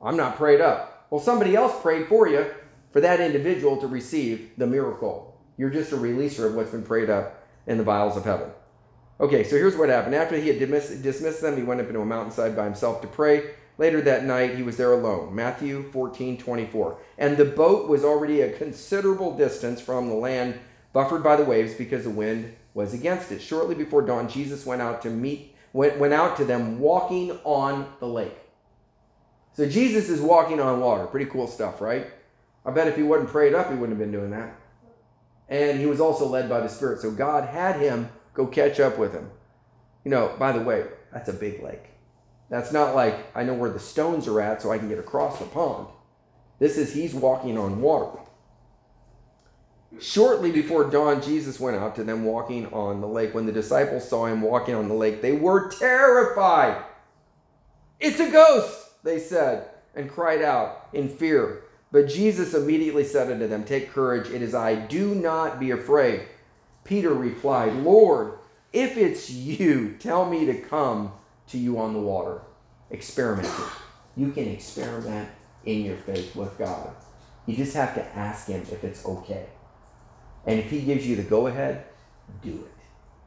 I'm not prayed up. Well, somebody else prayed for you, for that individual to receive the miracle. You're just a releaser of what's been prayed up in the vials of heaven. Okay, so here's what happened. After he had dismissed them, he went up into a mountainside by himself to pray. Later that night, he was there alone. Matthew 14:24. And the boat was already a considerable distance from the land, buffered by the waves because the wind was against it. Shortly before dawn, Jesus went out to them walking on the lake. So Jesus is walking on water. Pretty cool stuff, right? I bet if he wasn't prayed up, he wouldn't have been doing that. And he was also led by the Spirit. So God had him go catch up with him. By the way, that's a big lake. That's not like, I know where the stones are at so I can get across the pond. This is, he's walking on water. Shortly before dawn, Jesus went out to them walking on the lake. When the disciples saw him walking on the lake, they were terrified. It's a ghost, they said, and cried out in fear. But Jesus immediately said unto them, take courage, it is I, do not be afraid. Peter replied, Lord, if it's you, tell me to come to you on the water. Experimenting. You can experiment in your faith with God. You just have to ask him if it's okay. And if he gives you the go-ahead, do it.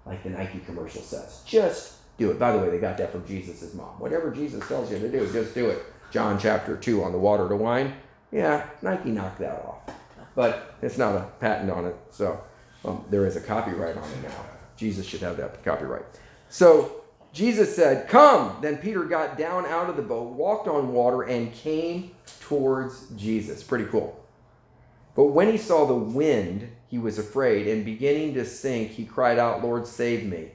Like the Nike commercial says. Just do it. By the way, they got that from Jesus' mom. Whatever Jesus tells you to do, just do it. John chapter 2 on the water to wine. Yeah, Nike knocked that off. But it's not a patent on it. So there is a copyright on it now. Jesus should have that copyright. So Jesus said, come. Then Peter got down out of the boat, walked on water, and came towards Jesus. Pretty cool. But when he saw the wind, he was afraid, and beginning to sink, he cried out, Lord, save me.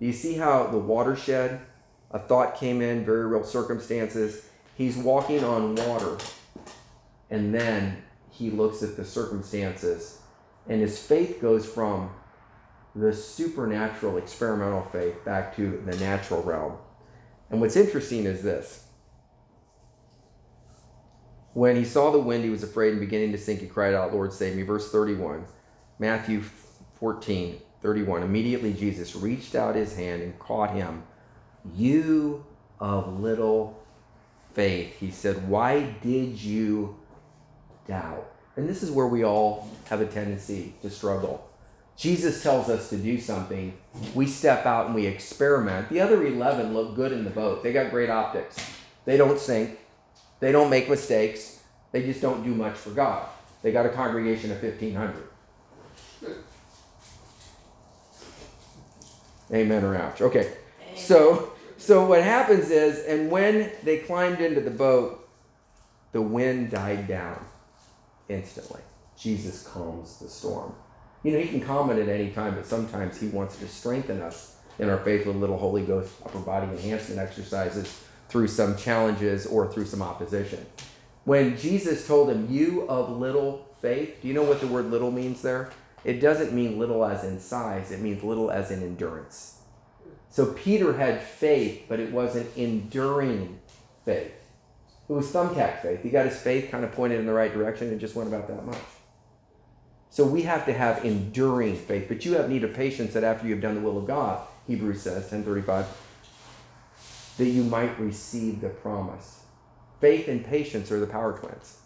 Do you see how the watershed, a thought came in, very real circumstances. He's walking on water, and then he looks at the circumstances, and his faith goes from the supernatural experimental faith back to the natural realm. And what's interesting is this. When he saw the wind, he was afraid and beginning to sink, he cried out, Lord, save me. Verse 31, Matthew 14:31. Immediately Jesus reached out his hand and caught him. You of little faith, he said, why did you doubt? And this is where we all have a tendency to struggle. Jesus tells us to do something. We step out and we experiment. The other 11 look good in the boat. They got great optics. They don't sink. They don't make mistakes. They just don't do much for God. They got a congregation of 1,500. Amen or ouch. Okay. So what happens is, and when they climbed into the boat, the wind died down instantly. Jesus calms the storm. He can calm it at any time, but sometimes he wants to strengthen us in our faith with little Holy Ghost upper body enhancement exercises through some challenges or through some opposition. When Jesus told him, you of little faith, do you know what the word little means there? It doesn't mean little as in size. It means little as in endurance. So Peter had faith, but it wasn't enduring faith. It was thumbtack faith. He got his faith kind of pointed in the right direction and just went about that much. So we have to have enduring faith, but you have need of patience that after you have done the will of God, Hebrews says, 10:35, that you might receive the promise. Faith and patience are the power twins.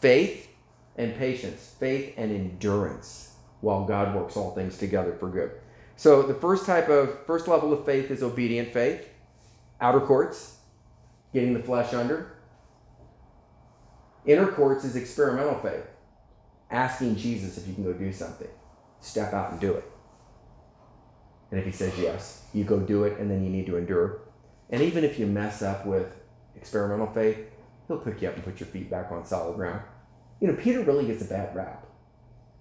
Faith and patience, faith and endurance, while God works all things together for good. So the first level of faith is obedient faith, outer courts, getting the flesh under. Inner courts is experimental faith. Asking Jesus if you can go do something. Step out and do it. And if he says yes, you go do it, and then you need to endure. And even if you mess up with experimental faith, he'll pick you up and put your feet back on solid ground. You know, Peter really gets a bad rap.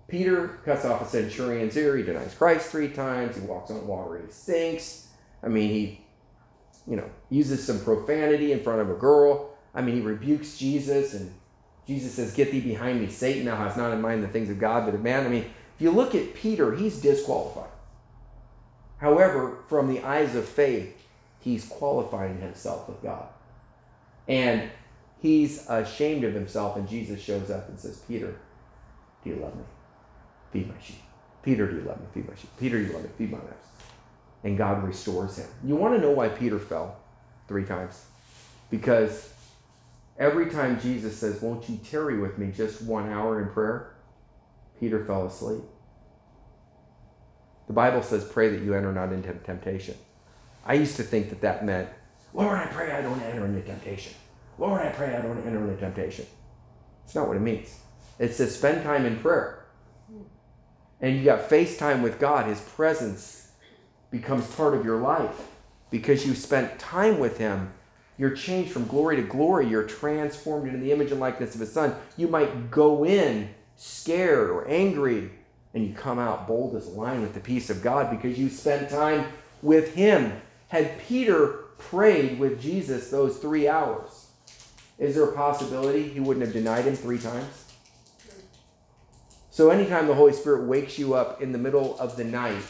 Peter cuts off a centurion's ear. He denies Christ 3 times. He walks on water. He sinks. I mean, he, you know, uses some profanity in front of a girl. I mean, he rebukes Jesus, and Jesus says, "Get thee behind me, Satan. Thou hast not in mind the things of God, but of man." I mean, if you look at Peter, he's disqualified. However, from the eyes of faith, he's qualifying himself with God. And he's ashamed of himself, and Jesus shows up and says, "Peter, do you love me? Feed my sheep. Peter, do you love me? Feed my sheep. Peter, do you love me? Feed my lambs." And God restores him. You want to know why Peter fell 3 times? Because every time Jesus says, "Won't you tarry with me just 1 hour in prayer?" Peter fell asleep. The Bible says, "Pray that you enter not into temptation." I used to think that that meant, "Lord, I pray I don't enter into temptation. Lord, I pray I don't enter into temptation." It's not what it means. It says spend time in prayer. And you got face time with God. His presence becomes part of your life. Because you spent time with him, you're changed from glory to glory. You're transformed into the image and likeness of his son. You might go in scared or angry, and you come out bold as a lion with the peace of God because you spent time with him. Had Peter prayed with Jesus those 3 hours, is there a possibility he wouldn't have denied him 3 times? So anytime the Holy Spirit wakes you up in the middle of the night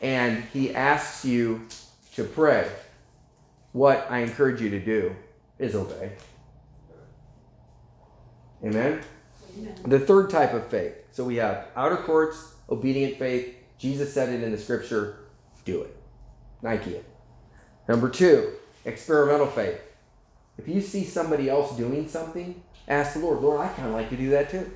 and he asks you to pray, what I encourage you to do is obey. Amen? Amen. The third type of faith. So we have outer courts, obedient faith. Jesus said it in the scripture. Do it. Nike it. Number 2, experimental faith. If you see somebody else doing something, ask the Lord, "Lord, I kind of like to do that too."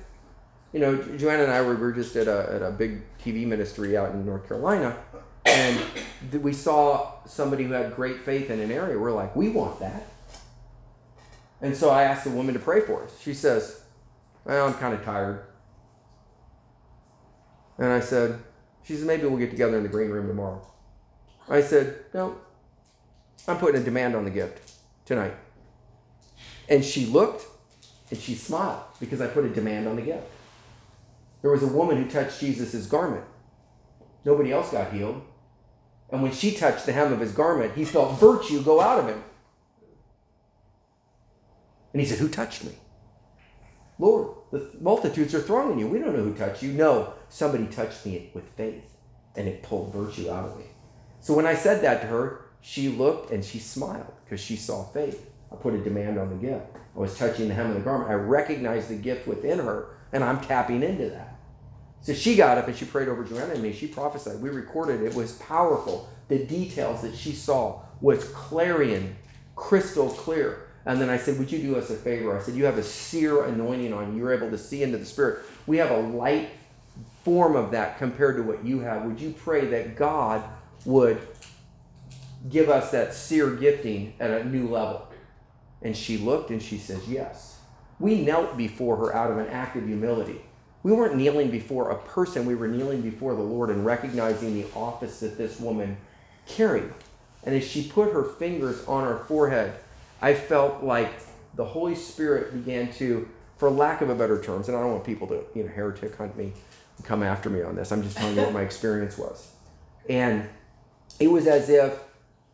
You know, Joanna and I were just at a big TV ministry out in North Carolina, and we saw somebody who had great faith in an area. We're like, "We want that." And so I asked the woman to pray for us. She says, "Well, I'm kind of tired." And I said, she said, "Maybe we'll get together in the green room tomorrow." I said, "No, I'm putting a demand on the gift tonight." And she looked and she smiled because I put a demand on the gift. There was a woman who touched Jesus' garment. Nobody else got healed. And when she touched the hem of his garment, he felt virtue go out of him. And he said, "Who touched me?" "Lord, the multitudes are thronging you. We don't know who touched you." "No, somebody touched me with faith, and it pulled virtue out of me." So when I said that to her, she looked and she smiled because she saw faith. I put a demand on the gift. I was touching the hem of the garment. I recognized the gift within her, and I'm tapping into that. So she got up and she prayed over Joanna and me. She prophesied. We recorded. It was powerful. The details that she saw was clarion, crystal clear. And then I said, "Would you do us a favor?" I said, "You have a seer anointing on you. You're able to see into the spirit. We have a light form of that compared to what you have. Would you pray that God would give us that seer gifting at a new level?" And she looked and she says, "Yes." We knelt before her out of an act of humility. We weren't kneeling before a person. We were kneeling before the Lord and recognizing the office that this woman carried. And as she put her fingers on her forehead, I felt like the Holy Spirit began to, for lack of a better term, and I don't want people to, heretic hunt me and come after me on this. I'm just telling you what my experience was. And it was as if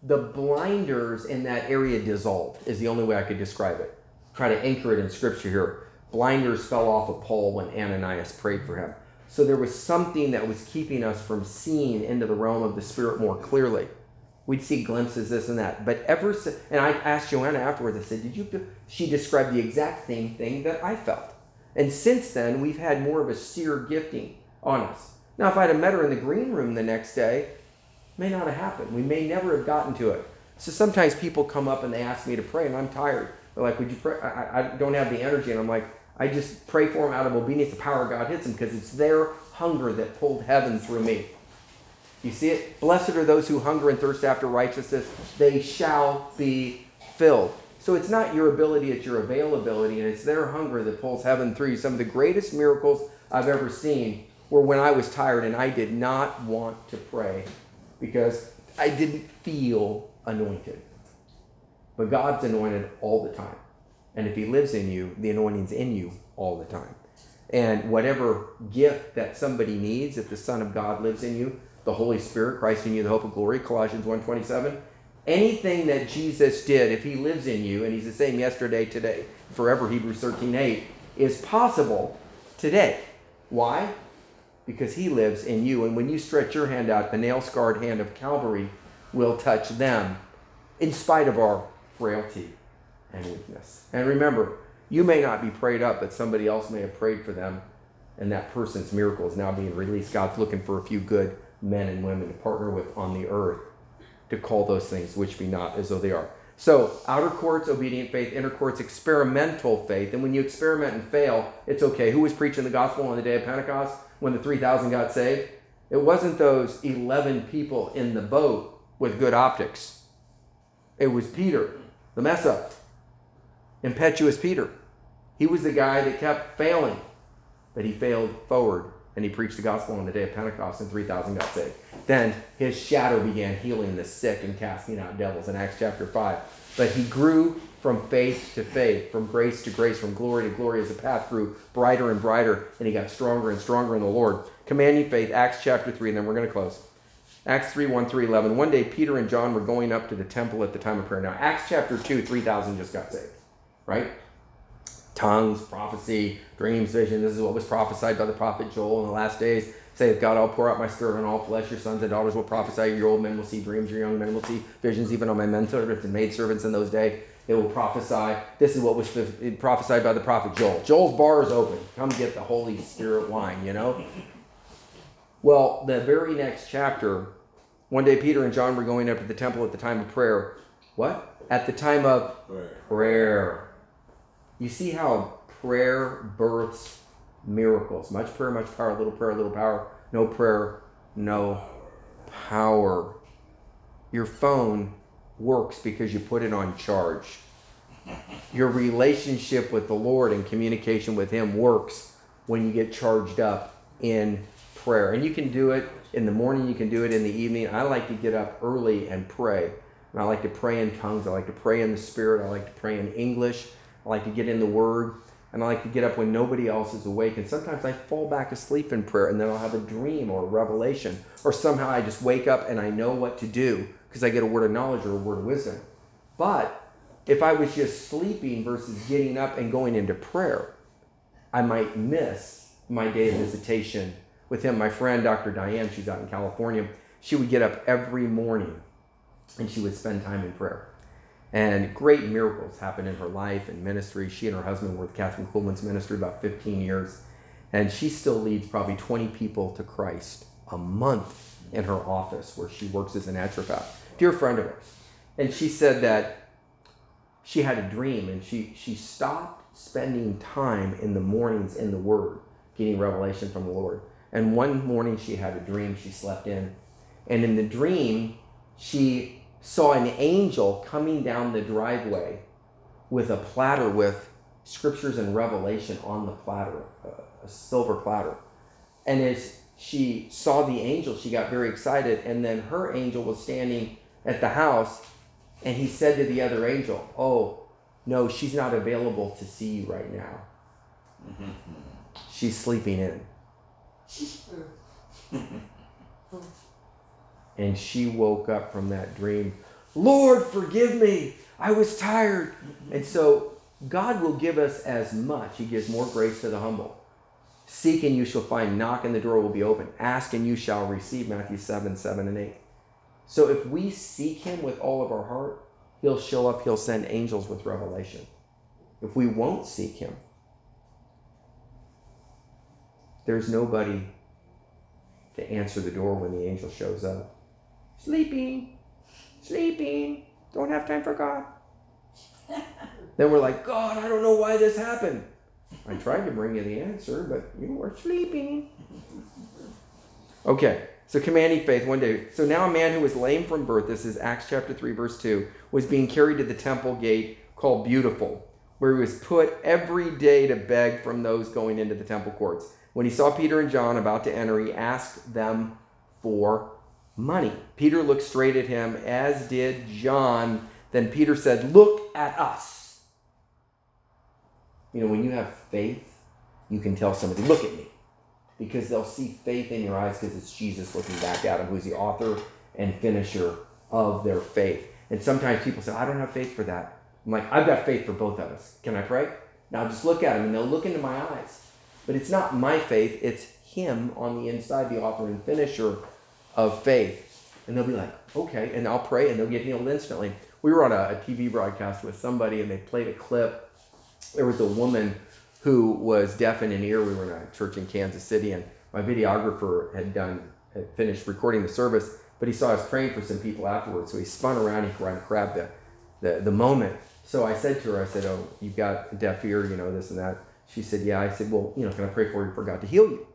the blinders in that area dissolved, is the only way I could describe it. Try to anchor it in scripture here. Blinders fell off of Paul when Ananias prayed for him. So there was something that was keeping us from seeing into the realm of the Spirit more clearly. We'd see glimpses, this and that. But ever since, and I asked Joanna afterwards, I said, did you, she described the exact same thing that I felt. And since then, we've had more of a seer gifting on us. Now, if I'd have met her in the green room the next day, it may not have happened. We may never have gotten to it. So sometimes people come up and they ask me to pray, and I'm tired. They're like, would you pray? I don't have the energy. And I'm like, I just pray for them out of obedience. The power of God hits them because it's their hunger that pulled heaven through me. You see it? Blessed are those who hunger and thirst after righteousness. They shall be filled. So it's not your ability, it's your availability, and it's their hunger that pulls heaven through you. Some of the greatest miracles I've ever seen were when I was tired and I did not want to pray because I didn't feel anointed. But God's anointed all the time. And if he lives in you, the anointing's in you all the time. And whatever gift that somebody needs, if the Son of God lives in you, the Holy Spirit, Christ in you, the hope of glory, Colossians 1:27, anything that Jesus did, if he lives in you, and he's the same yesterday, today, forever, Hebrews 13:8, is possible today. Why? Because he lives in you. And when you stretch your hand out, the nail-scarred hand of Calvary will touch them in spite of our frailty and weakness. And remember, you may not be prayed up, but somebody else may have prayed for them, and that person's miracle is now being released. God's looking for a few good men and women to partner with on the earth to call those things which be not as though they are. So outer courts, obedient faith; inner courts, experimental faith. And when you experiment and fail, it's okay. Who was preaching the gospel on the day of Pentecost when the 3,000 got saved? It wasn't those 11 people in the boat with good optics. It was Peter, the mess up, impetuous Peter. He was the guy that kept failing, but he failed forward. And he preached the gospel on the day of Pentecost, and 3,000 got saved. Then his shadow began healing the sick and casting out devils in Acts chapter 5. But he grew from faith to faith, from grace to grace, from glory to glory, as the path grew brighter and brighter, and he got stronger and stronger in the Lord. Commanding faith, Acts chapter 3, and then we're going to close. Acts 3, 1 through 11. One day Peter and John were going up to the temple at the time of prayer. Now, Acts chapter 2, 3,000 just got saved, right? Tongues, prophecy, dreams, vision. This is what was prophesied by the prophet Joel in the last days. Saith God, I'll pour out my spirit on all flesh. Your sons and daughters will prophesy. Your old men will see dreams. Your young men will see visions. Even on my men servants and maidservants in those days, they will prophesy. This is what was prophesied by the prophet Joel. Joel's bar is open. Come get the Holy Spirit wine, you know? Well, the very next chapter, one day Peter and John were going up to the temple at the time of prayer. What? At the time of prayer. You see how prayer births miracles. Much prayer, much power. Little prayer, little power. No prayer, no power. Your phone works because you put it on charge. Your relationship with the Lord and communication with him works when you get charged up in prayer. And you can do it in the morning. You can do it in the evening. I like to get up early and pray. And I like to pray in tongues. I like to pray in the Spirit. I like to pray in English. I like to get in the Word, and I like to get up when nobody else is awake. And sometimes I fall back asleep in prayer, and then I'll have a dream or a revelation, or somehow I just wake up and I know what to do because I get a word of knowledge or a word of wisdom. But if I was just sleeping versus getting up and going into prayer, I might miss my day of visitation with him. My friend, Dr. Diane, she's out in California, she would get up every morning, and she would spend time in prayer. And great miracles happened in her life and ministry. She and her husband were with Catherine Kuhlman's ministry about 15 years. And she still leads probably 20 people to Christ a month in her office where she works as a naturopath. Dear friend of hers. And she said that she had a dream, and she stopped spending time in the mornings in the Word, getting revelation from the Lord. And one morning she had a dream. She slept in. And in the dream, she saw an angel coming down the driveway with a platter with scriptures and revelation on the platter, a silver platter. And as she saw the angel, she got very excited. And then her angel was standing at the house, and he said to the other angel, oh, no, she's not available to see you right now. Mm-hmm. She's sleeping in. And she woke up from that dream. Lord, forgive me. I was tired. And so God will give us as much. He gives more grace to the humble. Seek and you shall find. Knock and the door will be open. Ask and you shall receive. Matthew 7, 7 and 8. So if we seek him with all of our heart, he'll show up, he'll send angels with revelation. If we won't seek him, there's nobody to answer the door when the angel shows up. Sleeping, don't have time for God. Then we're like, God, I don't know why this happened. I tried to bring you the answer, but you were sleeping. Okay, so commanding faith one day. So now a man who was lame from birth, this is Acts chapter 3, verse 2, was being carried to the temple gate called Beautiful, where he was put every day to beg from those going into the temple courts. When he saw Peter and John about to enter, he asked them for money. Peter looked straight at him, as did John. Then Peter said, "Look at us." You know, when you have faith, you can tell somebody, "Look at me," because they'll see faith in your eyes, because it's Jesus looking back at him, who's the author and finisher of their faith. And sometimes people say, "I don't have faith for that." I'm like, "I've got faith for both of us. Can I pray?" Now just look at him, and they'll look into my eyes. But it's not my faith, it's him on the inside, the author and finisher of faith. And they'll be like, "Okay," and I'll pray, and they'll get healed instantly. We were on a TV broadcast with somebody, and they played a clip. There was a woman who was deaf in an ear. We were in a church in Kansas City, and my videographer had finished recording the service, but he saw us praying for some people afterwards, so he spun around and grabbed the moment. So I said to her, I said, "Oh, you've got a deaf ear, you know, this and that." She said, "Yeah." I said, "Well, you know, can I pray for you for God to heal you?"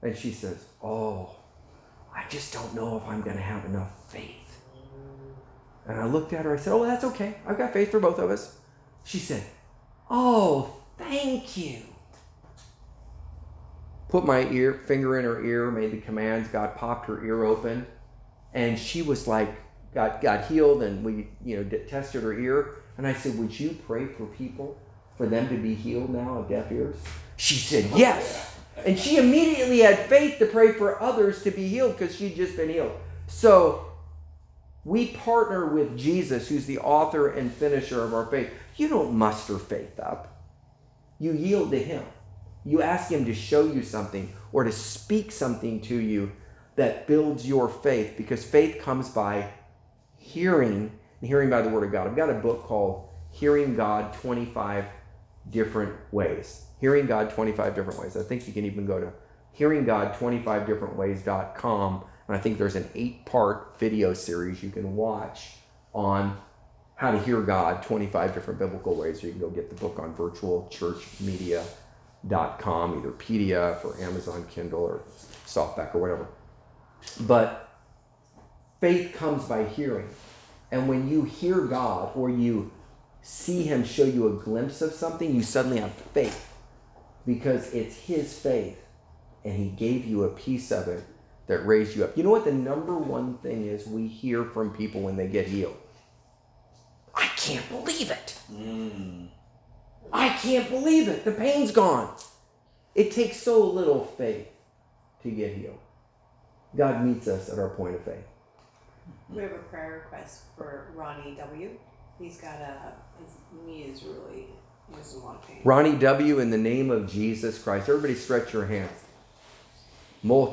And she says, "Oh, I just don't know if I'm going to have enough faith." And I looked at her. I said, "Oh, that's okay. I've got faith for both of us." She said, "Oh, thank you." Put my finger in her ear, made the commands. God popped her ear open, and she was like, got healed. And we, tested her ear. And I said, "Would you pray for people, for them to be healed now of deaf ears?" She said, "Yes." And she immediately had faith to pray for others to be healed, because she'd just been healed. So we partner with Jesus, who's the author and finisher of our faith. You don't muster faith up. You yield to him. You ask him to show you something or to speak something to you that builds your faith, because faith comes by hearing, and hearing by the word of God. I've got a book called Hearing God 25 Different Ways. Hearing God 25 Different Ways. I think you can even go to hearinggod25differentways.com, and I think there's an 8-part video series you can watch on how to hear God 25 different biblical ways, or you can go get the book on virtualchurchmedia.com, either PDF or Amazon Kindle or softback or whatever. But faith comes by hearing, and when you hear God or you see him show you a glimpse of something, you suddenly have faith, because it's his faith, and he gave you a piece of it that raised you up. You know what the number one thing is we hear from people when they get healed? "I can't believe it." "I can't believe it. The pain's gone." It takes so little faith to get healed. God meets us at our point of faith. We have a prayer request for Ronnie W. He's got his knee is really, he has a lot of pain. Ronnie W., in the name of Jesus Christ, everybody stretch your hands. Loose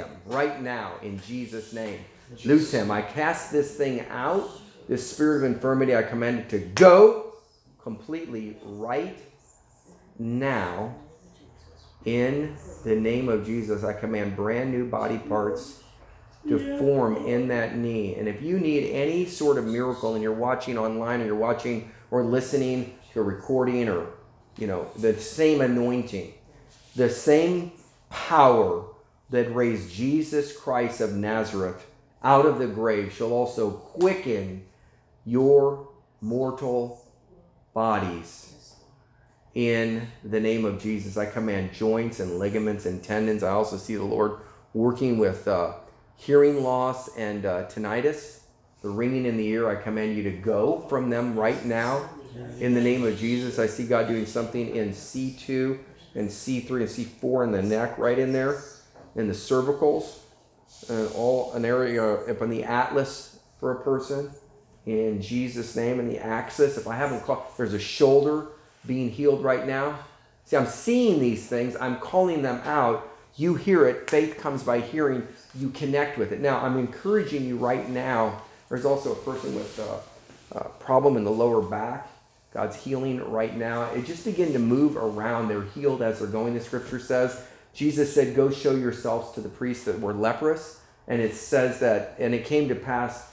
him right now in Jesus' name. Loose him. I cast this thing out, this spirit of infirmity. I command it to go completely right now. In the name of Jesus, I command brand new body parts to form in that knee. And if you need any sort of miracle, and you're watching online, or you're watching or listening to a recording, or the same anointing, the same power that raised Jesus Christ of Nazareth out of the grave shall also quicken your mortal bodies. In the name of Jesus, I command joints and ligaments and tendons. I also see the Lord working with hearing loss and tinnitus, the ringing in the ear. I command you to go from them right now. In the name of Jesus, I see God doing something in C2 and C3 and C4 in the neck, right in there, in the cervicals, and an area up in the atlas for a person. In Jesus' name, in the axis, if I haven't called, there's a shoulder being healed right now. See, I'm seeing these things. I'm calling them out. You hear it. Faith comes by hearing. You connect with it. Now, I'm encouraging you right now. There's also a person with a problem in the lower back. God's healing right now. It just begin to move around. They're healed as they're going, the scripture says. Jesus said, go show yourselves to the priests that were leprous. And it says that, and it came to pass,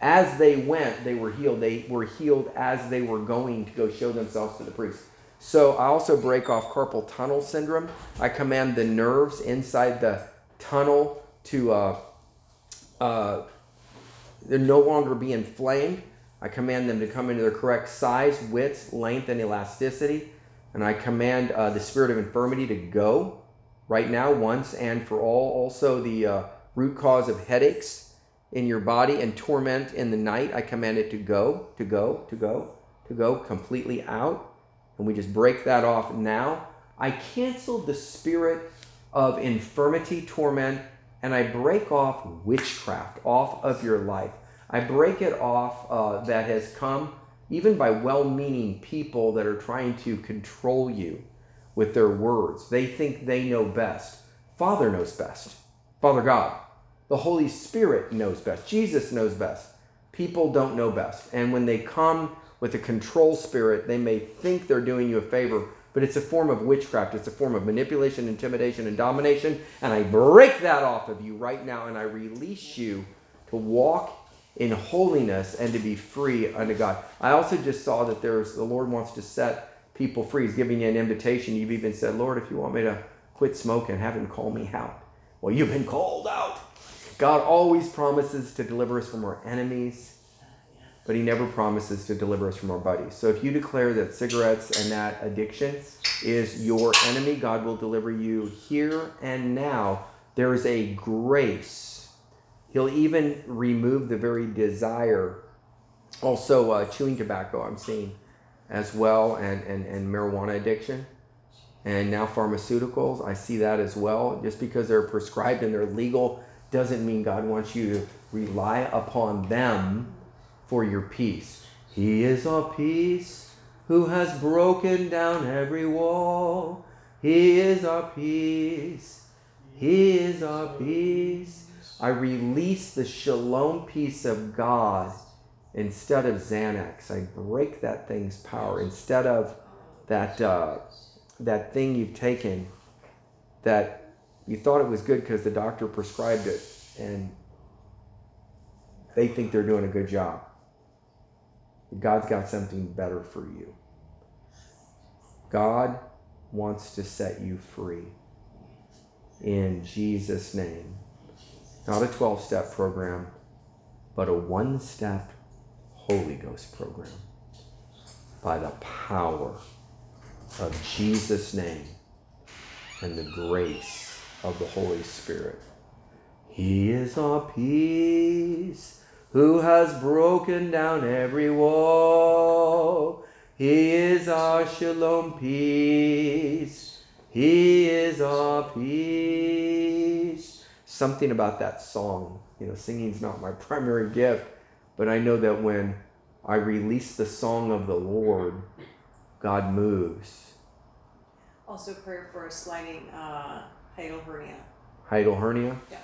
as they went, they were healed. They were healed as they were going to go show themselves to the priest. So I also break off carpal tunnel syndrome. I command the nerves inside the tunnel to no longer be inflamed. I command them to come into their correct size, width, length, and elasticity. And I command the spirit of infirmity to go right now, once and for all. Also, the root cause of headaches in your body and torment in the night, I command it to go completely out. And we just break that off now. I cancel the spirit of infirmity, torment, and I break off witchcraft off of your life. I break it off that has come even by well-meaning people that are trying to control you with their words. They think they know best. Father knows best. Father God. The Holy Spirit knows best. Jesus knows best. People don't know best. And when they come with a control spirit, they may think they're doing you a favor, but it's a form of witchcraft. It's a form of manipulation, intimidation, and domination. And I break that off of you right now, and I release you to walk in holiness and to be free unto God. I also just saw that the Lord wants to set people free. He's giving you an invitation. You've even said, Lord, if you want me to quit smoking, have him call me out. Well, you've been called out. God always promises to deliver us from our enemies, but he never promises to deliver us from our buddies. So if you declare that cigarettes and that addiction is your enemy, God will deliver you here and now. There is a grace. He'll even remove the very desire. Also, chewing tobacco, I'm seeing as well, and marijuana addiction. And now pharmaceuticals, I see that as well. Just because they're prescribed and they're legal doesn't mean God wants you to rely upon them for your peace. He is our peace who has broken down every wall. He is our peace. He is our peace. I release the shalom peace of God instead of Xanax. I break that thing's power. Instead of that thing you've taken that you thought it was good because the doctor prescribed it and they think they're doing a good job. God's got something better for you. God wants to set you free in Jesus' name. Not a 12-step program, but a one-step Holy Ghost program by the power of Jesus' name and the grace of the Holy Spirit. He is our peace who has broken down every wall. He is our shalom peace. He is our peace. Something about that song, singing's not my primary gift, but I know that when I release the song of the Lord, God moves. Also prayer for a sliding hiatal hernia. Hiatal hernia? Yeah.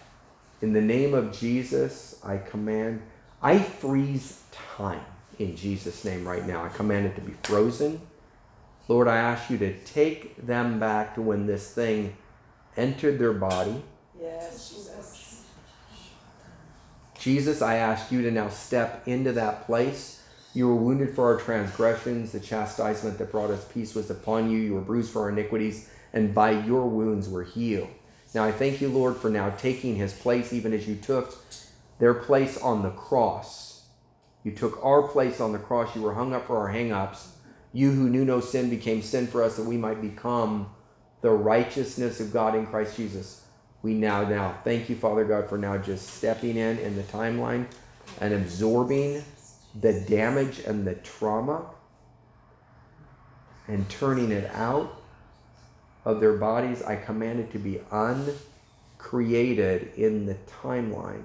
In the name of Jesus, I command, I freeze time in Jesus' name right now. I command it to be frozen. Lord, I ask you to take them back to when this thing entered their body. Yes, Jesus. Jesus, I ask you to now step into that place. You were wounded for our transgressions. The chastisement that brought us peace was upon you. You were bruised for our iniquities, and by your wounds were healed. Now I thank you, Lord, for now taking his place, even as you took their place on the cross. You took our place on the cross. You were hung up for our hang-ups. You who knew no sin became sin for us, that we might become the righteousness of God in Christ Jesus. We now thank you, Father God, for now just stepping in the timeline and absorbing the damage and the trauma and turning it out of their bodies. I command it to be uncreated in the timeline.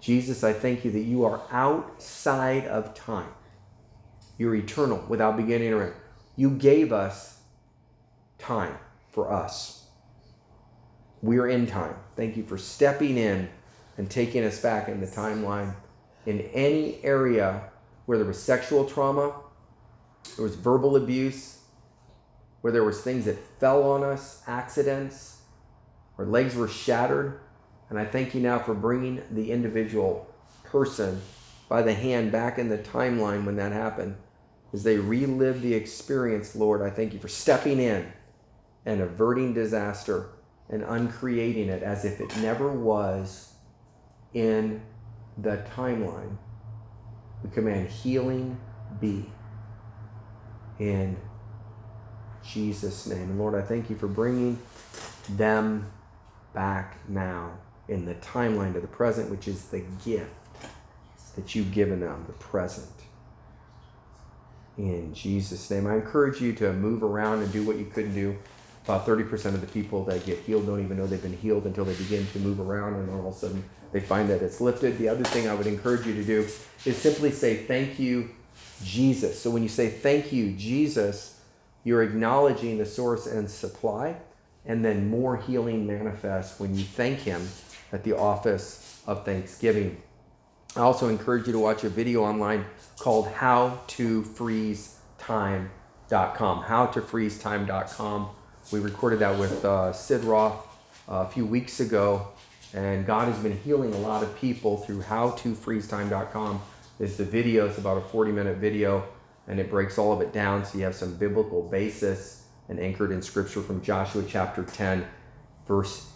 Jesus, I thank you that you are outside of time. You're eternal without beginning or end. You gave us time for us. we're in time. Thank you for stepping in and taking us back in the timeline. In any area where there was sexual trauma, there was verbal abuse, where there was things that fell on us, accidents, where legs were shattered. And I thank you now for bringing the individual person by the hand back in the timeline when that happened. As they relive the experience, Lord, I thank you for stepping in and averting disaster and uncreating it as if it never was in the timeline. We command healing be in Jesus' name. And Lord, I thank you for bringing them back now in the timeline to the present, which is the gift that you've given them, the present. In Jesus' name, I encourage you to move around and do what you couldn't do. About 30% of the people that get healed don't even know they've been healed until they begin to move around, and all of a sudden they find that it's lifted. The other thing I would encourage you to do is simply say, thank you, Jesus. So when you say, thank you, Jesus, you're acknowledging the source and supply, and then more healing manifests when you thank him at the office of Thanksgiving. I also encourage you to watch a video online called HowToFreezeTime.com. HowToFreezeTime.com. We recorded that with Sid Roth a few weeks ago, and God has been healing a lot of people through HowToFreezeTime.com. It's the video. It's about a 40-minute video, and it breaks all of it down so you have some biblical basis and anchored in Scripture from Joshua chapter 10, verse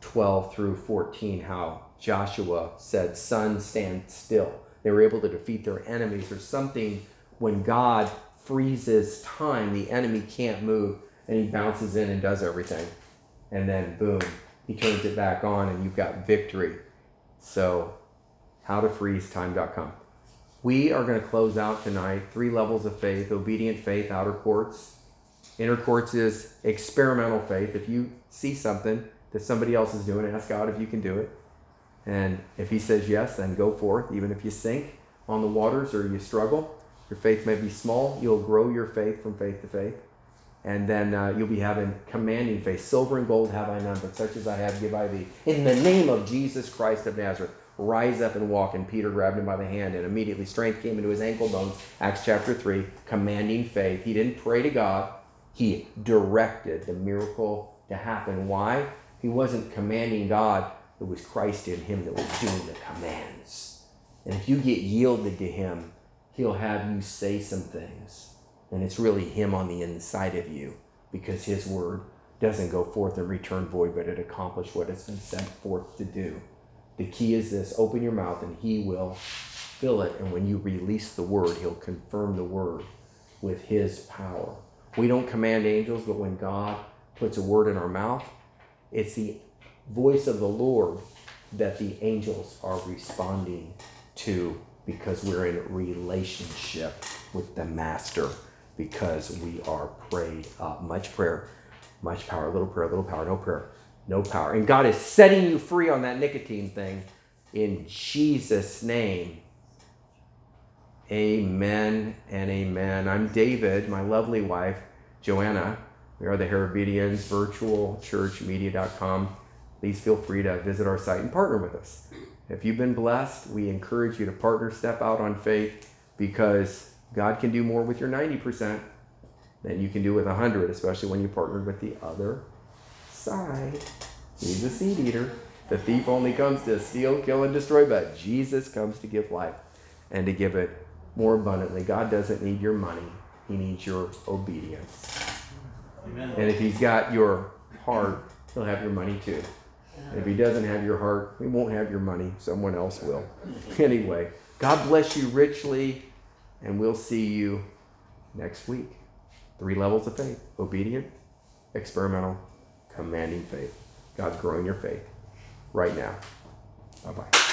12 through 14, how Joshua said, "Sun, stand still." They were able to defeat their enemies or something. When God freezes time, the enemy can't move, and he bounces in and does everything. And then, boom, he turns it back on, and you've got victory. So, howtofreezetime.com. We are going to close out tonight. 3 levels of faith: obedient faith, outer courts. Inner courts is experimental faith. If you see something that somebody else is doing, ask God if you can do it. And if he says yes, then go forth. Even if you sink on the waters or you struggle, your faith may be small. You'll grow your faith from faith to faith. And then you'll be having commanding faith. Silver and gold have I none, but such as I have give I thee. In the name of Jesus Christ of Nazareth, rise up and walk. And Peter grabbed him by the hand, and immediately strength came into his ankle bones. Acts chapter 3, commanding faith. He didn't pray to God. He directed the miracle to happen. Why? He wasn't commanding God. It was Christ in him that was doing the commands. And if you get yielded to him, he'll have you say some things. And it's really him on the inside of you, because his word doesn't go forth and return void, but it accomplished what it's been sent forth to do. The key is this: open your mouth and he will fill it. And when you release the word, he'll confirm the word with his power. We don't command angels, but when God puts a word in our mouth, it's the voice of the Lord that the angels are responding to, because we're in relationship with the master, because we are prayed up. Much prayer, much power, little power, no power. And God is setting you free on that nicotine thing in Jesus' name. Amen and amen. I'm David, my lovely wife, Joanna. We are the Herobedians, virtualchurchmedia.com. Please feel free to visit our site and partner with us. If you've been blessed, we encourage you to partner, step out on faith, because God can do more with your 90% than you can do with 100, especially when you partnered with the other side. He's a seed eater. The thief only comes to steal, kill, and destroy, but Jesus comes to give life and to give it more abundantly. God doesn't need your money. He needs your obedience. Amen. And if he's got your heart, he'll have your money too. And if he doesn't have your heart, he won't have your money. Someone else will. Anyway, God bless you richly, and we'll see you next week. 3 levels of faith: obedient, experimental, commanding faith. God's growing your faith right now. Bye-bye.